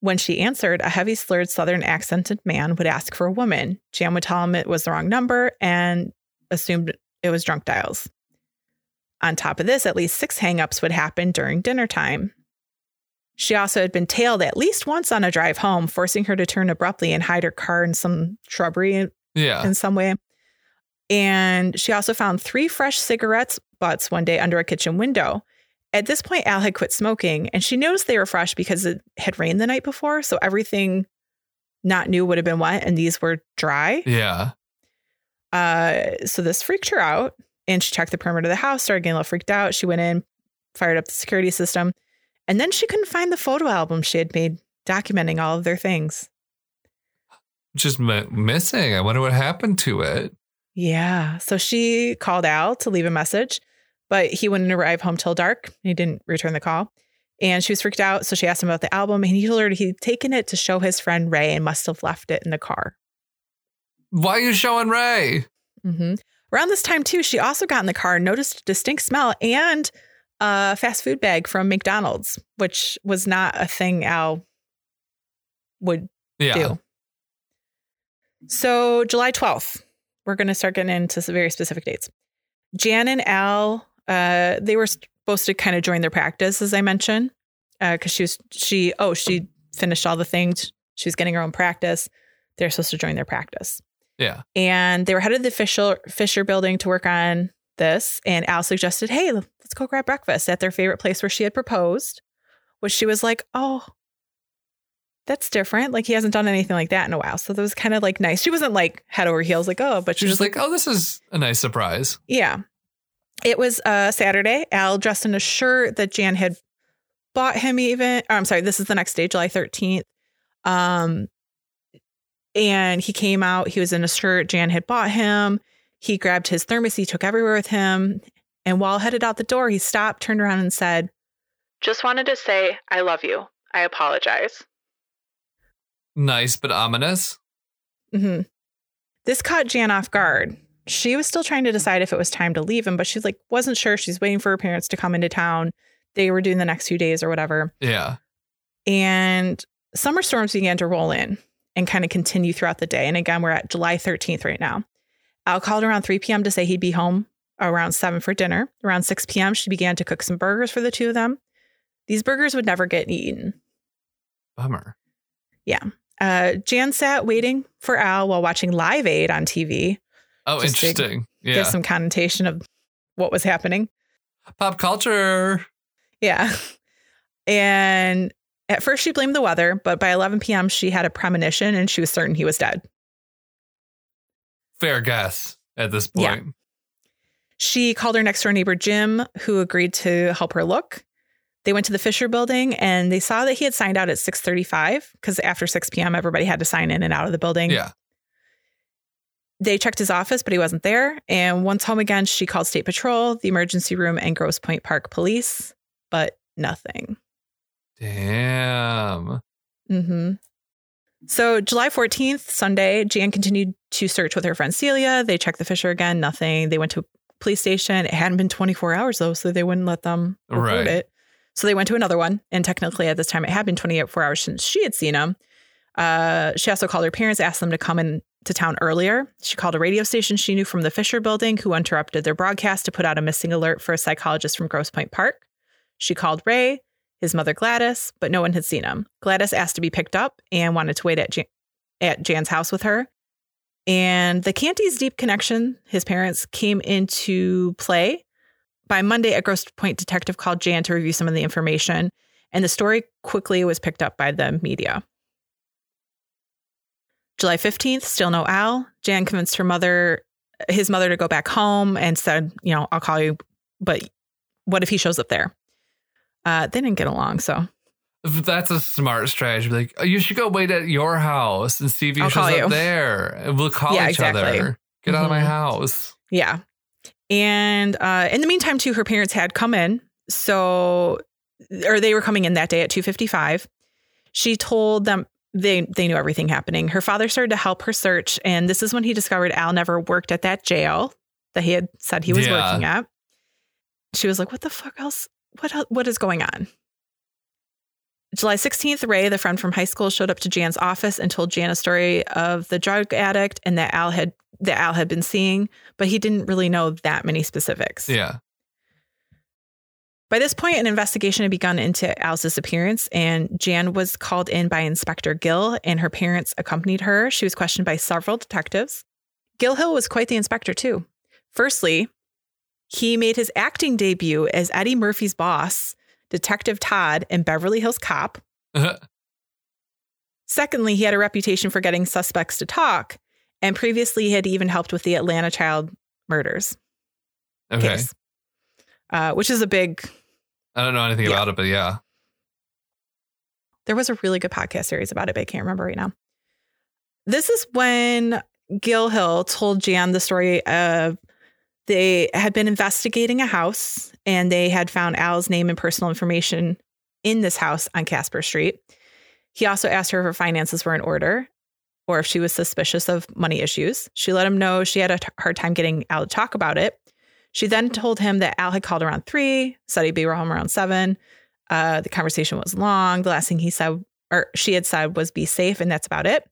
When she answered, a heavy, slurred, southern accented man would ask for a woman. Jan would tell him it was the wrong number and assumed it was drunk dials. On top of this, at least 6 hangups would happen during dinner time. She also had been tailed at least once on a drive home, forcing her to turn abruptly and hide her car in some shrubbery in some way. And she also found 3 fresh cigarette butts one day under a kitchen window. At this point, Al had quit smoking, and she noticed they were fresh because it had rained the night before. So everything not new would have been wet, and these were dry. Yeah. So this freaked her out. And she checked the perimeter of the house, started getting a little freaked out. She went in, fired up the security system, and then she couldn't find the photo album she had made documenting all of their things. Just missing. I wonder what happened to it. Yeah. So she called Al to leave a message, but he wouldn't arrive home till dark. He didn't return the call. And she was freaked out. So she asked him about the album, and he told her he'd taken it to show his friend Ray and must have left it in the car. Why are you showing Ray? Mm-hmm. Around this time, too, she also got in the car and noticed a distinct smell and a fast food bag from McDonald's, which was not a thing Al would do. So July 12th, we're going to start getting into some very specific dates. Jan and Al, they were supposed to kind of join their practice, as I mentioned, because she finished all the things. She was getting her own practice. They're supposed to join their practice. Yeah. And they were headed to the Fisher Building to work on this. And Al suggested, hey, let's go grab breakfast at their favorite place where she had proposed, which she was like, oh, that's different. Like, he hasn't done anything like that in a while. So that was kind of like nice. She wasn't like head over heels like, oh, but she was just like, oh, this is a nice surprise. Yeah. It was Saturday. Al dressed in a shirt that Jan had bought him even. Oh, I'm sorry. This is the next day, July 13th. And he came out. He was in a shirt Jan had bought him. He grabbed his thermos he took everywhere with him. And while headed out the door, he stopped, turned around and said, just wanted to say, I love you. I apologize. Nice, but ominous. Mm-hmm. This caught Jan off guard. She was still trying to decide if it was time to leave him, but she like wasn't sure. She's waiting for her parents to come into town. They were doing the next few days or whatever. Yeah. And summer storms began to roll in and kind of continue throughout the day. And again, we're at July 13th right now. Al called around 3 p.m. to say he'd be home around 7 for dinner. Around 6 p.m., she began to cook some burgers for the two of them. These burgers would never get eaten. Bummer. Yeah. Jan sat waiting for Al while watching Live Aid on TV. Oh, interesting. Yeah. Give some connotation of what was happening. Pop culture. Yeah. And at first she blamed the weather, but by 11 p.m. she had a premonition and she was certain he was dead. Fair guess at this point. Yeah. She called her next door neighbor, Jim, who agreed to help her look. They went to the Fisher Building and they saw that he had signed out at 6:35 because after 6 p.m. everybody had to sign in and out of the building. Yeah. They checked his office, but he wasn't there. And once home again, she called State Patrol, the emergency room, and Grosse Pointe Park police, but nothing. Damn. Mm-hmm. So July 14th, Sunday, Jan continued to search with her friend Celia. They checked the Fisher again, nothing. They went to a police station. It hadn't been 24 hours, though, so they wouldn't let them report it. So they went to another one. And technically, at this time, it had been 24 hours since she had seen him. She also called her parents, asked them to come in to town earlier. She called a radio station she knew from the Fisher Building, who interrupted their broadcast to put out a missing alert for a psychologist from Grosse Pointe Park. She called Ray, his mother Gladys, but no one had seen him. Gladys asked to be picked up and wanted to wait at Jan's house with her. And the Cantys' deep connection, his parents, came into play. By Monday, a Grosse Pointe detective called Jan to review some of the information, and the story quickly was picked up by the media. July 15th, still no Al. Jan convinced his mother to go back home and said, you know, I'll call you, but what if he shows up there? They didn't get along, so. That's a smart strategy. Like, oh, you should go wait at your house and see if he shows up there. We'll call each other. Get out of my house. Yeah. And in the meantime, too, her parents had come in. They were coming in that day at 2:55. She told them. They knew everything happening. Her father started to help her search. And this is when he discovered Al never worked at that jail that he had said he was working at. She was like, what the fuck else? What is going on? July 16th, Ray, the friend from high school, showed up to Jan's office and told Jan a story of the drug addict and that Al had been seeing, but he didn't really know that many specifics. Yeah. By this point, an investigation had begun into Al's disappearance, and Jan was called in by Inspector Gill, and her parents accompanied her. She was questioned by several detectives. Gill Hill was quite the inspector, too. Firstly, he made his acting debut as Eddie Murphy's boss, Detective Todd, in Beverly Hills Cop. Uh-huh. Secondly, he had a reputation for getting suspects to talk, and previously he had even helped with the Atlanta child murders. Okay. Case, which is a big... I don't know anything about it, but yeah. There was a really good podcast series about it, but I can't remember right now. This is when Gill Hill told Jan the story of they had been investigating a house and they had found Al's name and personal information in this house on Casper Street. He also asked her if her finances were in order or if she was suspicious of money issues. She let him know she had a hard time getting Al to talk about it. She then told him that Al had called around 3, said he'd be home around 7. The conversation was long. The last thing he said, or she had said, was be safe, and that's about it.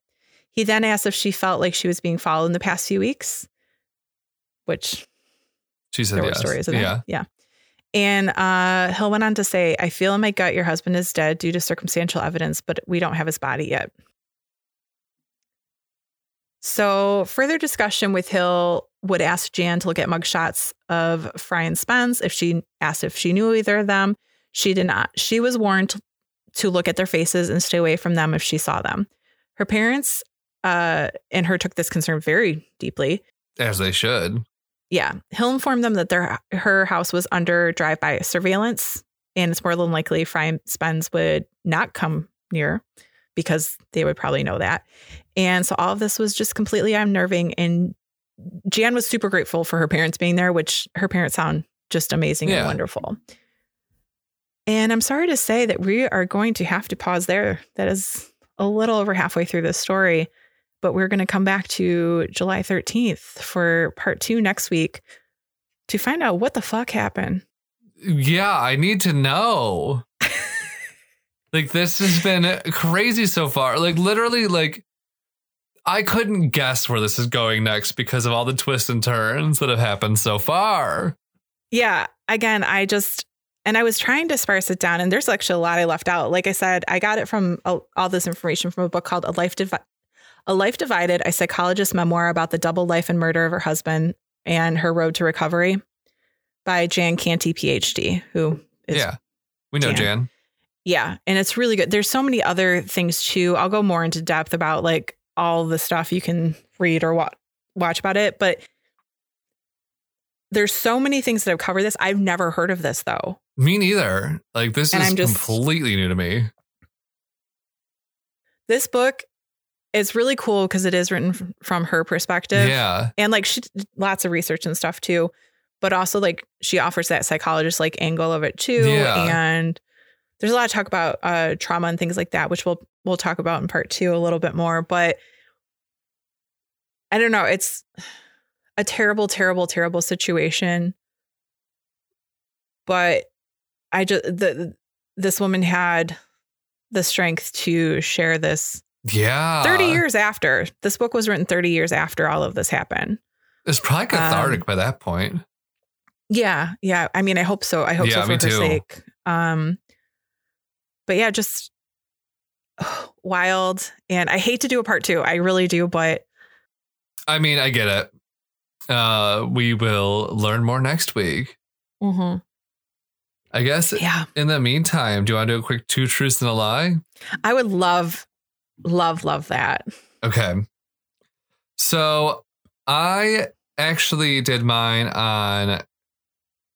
He then asked if she felt like she was being followed in the past few weeks, which she said there were stories of that. Yeah. And Hill went on to say, I feel in my gut your husband is dead due to circumstantial evidence, but we don't have his body yet. So further discussion with Hill would ask Jan to look at mugshots of Fry and Spence. If she asked if she knew either of them, she did not. She was warned to look at their faces and stay away from them if she saw them. Her parents and her took this concern very deeply. As they should. Yeah. Hill informed them that her house was under drive-by surveillance, and it's more than likely Fry and Spence would not come near because they would probably know that. And so all of this was just completely unnerving, and Jan was super grateful for her parents being there, which her parents sound just amazing and wonderful. And I'm sorry to say that we are going to have to pause there. That is a little over halfway through this story, but we're going to come back to July 13th for part 2 next week to find out what the fuck happened. Yeah, I need to know. Like, this has been crazy so far. Like, literally, like, I couldn't guess where this is going next because of all the twists and turns that have happened so far. Yeah. Again, I was trying to sparse it down, and there's actually a lot I left out. Like I said, I got it from all this information from a book called A Life Divided, a psychologist's memoir about the double life and murder of her husband and her road to recovery by Jan Canty, PhD, who is We know Jan. Yeah. And it's really good. There's so many other things too. I'll go more into depth about like all the stuff you can read or watch about it. But there's so many things that have covered this. I've never heard of this though. Me neither. Like this is completely new to me. This book is really cool because it is written from her perspective. Yeah. And like she did lots of research and stuff too. But also like she offers that psychologist like angle of it too. Yeah. And there's a lot of talk about trauma and things like that, which we'll talk about in part two a little bit more. But I don't know. It's a terrible, terrible, terrible situation. But I just this woman had the strength to share this. Yeah. 30 years after. This book was written 30 years after all of this happened. It's probably cathartic by that point. Yeah. Yeah. I mean, I hope so. I hope so for her sake. But yeah, just wild. And I hate to do a part two. I really do. But I mean, I get it. We will learn more next week. Mm-hmm. I guess. Yeah. In the meantime, do you want to do a quick 2 truths and a lie? I would love that. Okay. So I actually did mine on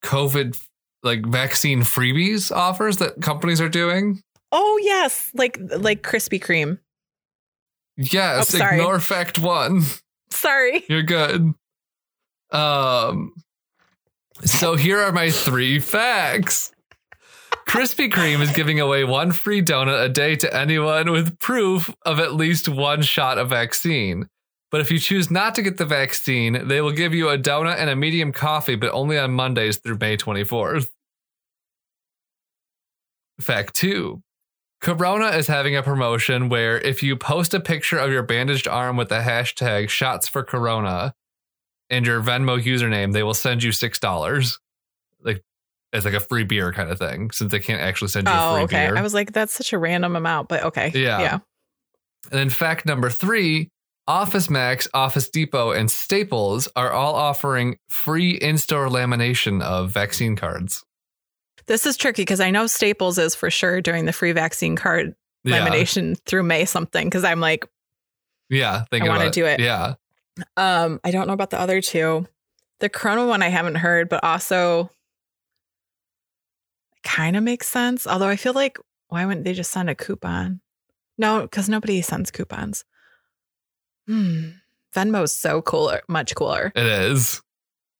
COVID, like vaccine freebies offers that companies are doing. Oh, yes. Like Krispy Kreme. Yes. Oh, ignore fact one. Sorry. You're good. So here are my 3 facts. Krispy Kreme is giving away 1 free donut a day to anyone with proof of at least 1 shot of vaccine. But if you choose not to get the vaccine, they will give you a donut and a medium coffee, but only on Mondays through May 24th. Fact 2. Corona is having a promotion where if you post a picture of your bandaged arm with the hashtag #ShotsForCorona and your Venmo username, they will send you $6. Like, as like a free beer kind of thing, since they can't actually send you a free beer. I was like, that's such a random amount, but okay. Yeah. And then fact number 3, Office Max, Office Depot, and Staples are all offering free in-store lamination of vaccine cards. This is tricky because I know Staples is for sure doing the free vaccine card lamination through May something, because I'm like, I want to do it. Yeah. I don't know about the other 2. The Corona one I haven't heard, but also kind of makes sense. Although I feel like, why wouldn't they just send a coupon? No, because nobody sends coupons. Venmo is so cooler, much cooler. It is.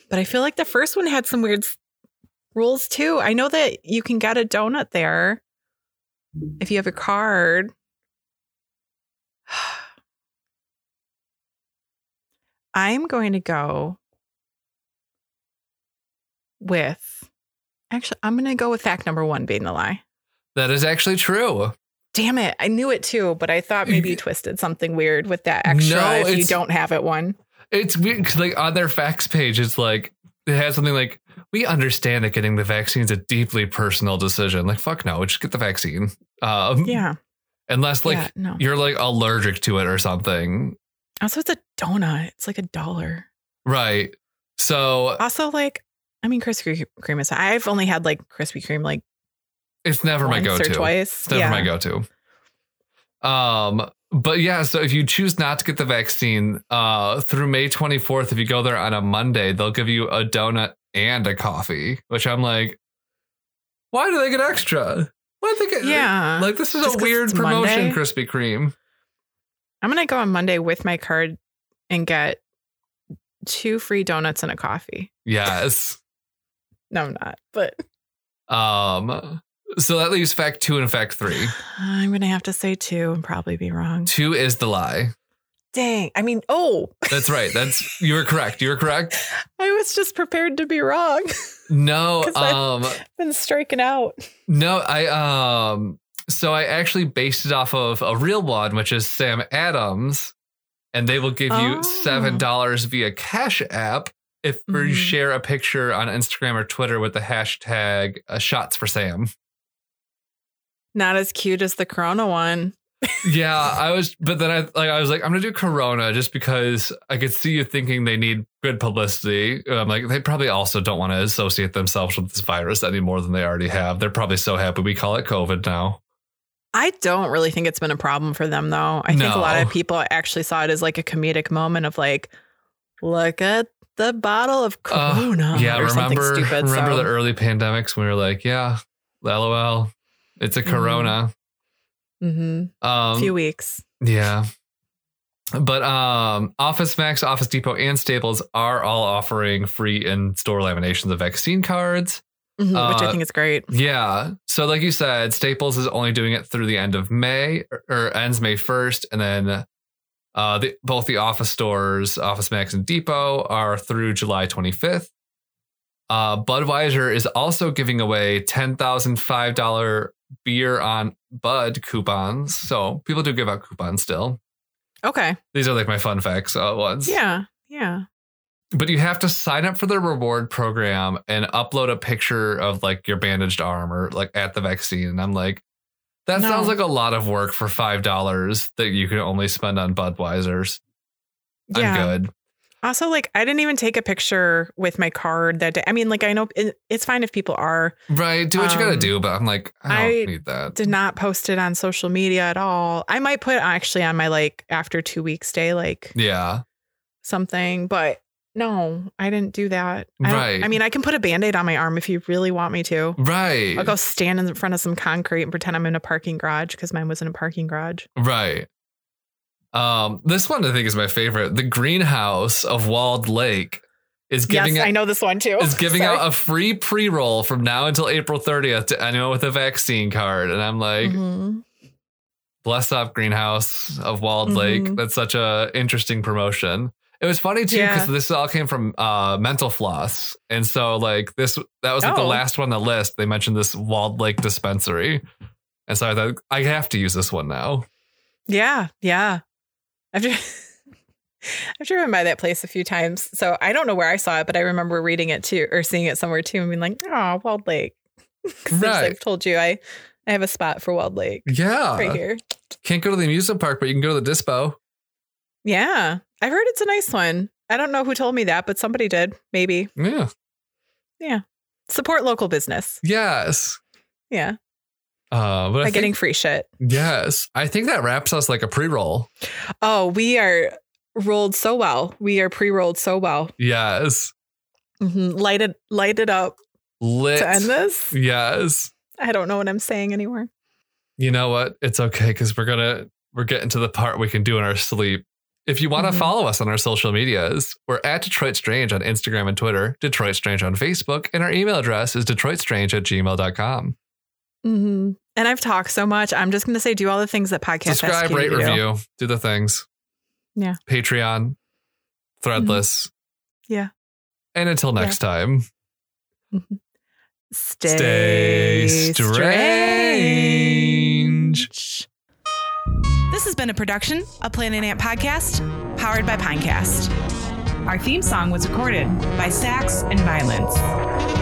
But I feel like the first one had some weird rules too. I know that you can get a donut there if you have a card. I'm going to go with... Actually, I'm going to go with fact number 1 being the lie. That is actually true. Damn it. I knew it too, but I thought maybe you twisted something weird with that extra if you don't have it one. It's weird because like on their facts page, it's like, it has something like, we understand that getting the vaccine is a deeply personal decision. Like, fuck no, just get the vaccine. Yeah. Unless like you're like allergic to it or something. Also, it's a donut. It's like $1. Right. So. Also like. I mean, Krispy Kreme is... I've only had, like, Krispy Kreme, like... It's never my go-to. Once or twice. It's never my go-to. But, yeah, so if you choose not to get the vaccine, through May 24th, if you go there on a Monday, they'll give you a donut and a coffee, which I'm like, why do they get extra? Why do they get... Yeah. Like, this is just a weird promotion, Monday. Krispy Kreme. I'm going to go on Monday with my card and get 2 free donuts and a coffee. Yes. No, I'm not, but. So that leaves fact 2 and fact 3. I'm going to have to say 2 and probably be wrong. 2 is the lie. Dang. I mean, That's right. You were correct. I was just prepared to be wrong. No. I've been striking out. No, so I actually based it off of a real one, which is Sam Adams, and they will give you $7 via Cash App if you share a picture on Instagram or Twitter with the hashtag #ShotsForSam. Not as cute as the Corona one. Yeah, I was, but then I was like, I'm gonna do Corona just because I could see you thinking they need good publicity. And I'm like, they probably also don't want to associate themselves with this virus any more than they already have. They're probably so happy we call it COVID now. I don't really think it's been a problem for them, though. I think a lot of people actually saw it as like a comedic moment of like, look at the bottle of Corona. Remember the early pandemics when we were like, yeah, LOL, it's a Corona. Mm-hmm. A few weeks. Yeah. But Office Max, Office Depot, and Staples are all offering free in-store laminations of vaccine cards. Mm-hmm, which I think is great. Yeah. So like you said, Staples is only doing it through the end of May, or ends May 1st. And then both the office stores, Office Max and Depot, are through July 25th. Budweiser is also giving away $10,000 beer on Bud coupons. So people do give out coupons still. Okay. These are like my fun facts ones. Yeah. Yeah. But you have to sign up for the reward program and upload a picture of like your bandaged arm or like at the vaccine. And I'm like, that sounds like a lot of work for $5 that you can only spend on Budweiser's. Yeah. I'm good. Also, like, I didn't even take a picture with my card that day. I mean, like, I know it's fine if people are. Right. Do what you got to do. But I'm like, I need that. I did not post it on social media at all. I might put actually on my like after 2 weeks day, like. Yeah. Something. But no, I didn't do that. Right. I mean, I can put a Band-Aid on my arm if you really want me to. Right. I'll go stand in front of some concrete and pretend I'm in a parking garage because mine was in a parking garage. Right. This one I think is my favorite. The Greenhouse of Walled Lake is giving out, I know this one too. Is giving out a free pre-roll from now until April 30th to anyone with a vaccine card. And I'm like, bless up Greenhouse of Walled Lake. That's such a interesting promotion. It was funny too, because this all came from Mental Floss. And so like that was like the last one on the list. They mentioned this Walled Lake dispensary. And so I thought I have to use this one now. Yeah. Yeah. I've driven by that place a few times, so I don't know where I saw it, but I remember reading it too, or seeing it somewhere too, and being like, "Oh, Walled Lake." Right. I've told you, I have a spot for Walled Lake. Yeah, right here. Can't go to the amusement park, but you can go to the dispo. Yeah, I heard it's a nice one. I don't know who told me that, but somebody did. Maybe. Yeah. Yeah. Support local business. Yes. Yeah. By getting free shit. Yes. I think that wraps us like a pre-roll. Oh, we are rolled so well. We are pre-rolled so well. Yes. Mm-hmm. Light it up. Lit. To end this. Yes. I don't know what I'm saying anymore. You know what? It's okay because we're getting to the part we can do in our sleep. If you want to follow us on our social medias, we're at Detroit Strange on Instagram and Twitter, Detroit Strange on Facebook, and our email address is DetroitStrange@gmail.com. Mm-hmm. And I've talked so much. I'm just going to say, do all the things that podcasts. Subscribe, rate, review, do the things. Yeah. Patreon, Threadless. Mm-hmm. Yeah. And until next time. Mm-hmm. Stay strange. This has been a production of Planet Ant Podcast, powered by Pinecast. Our theme song was recorded by Sax and Violence.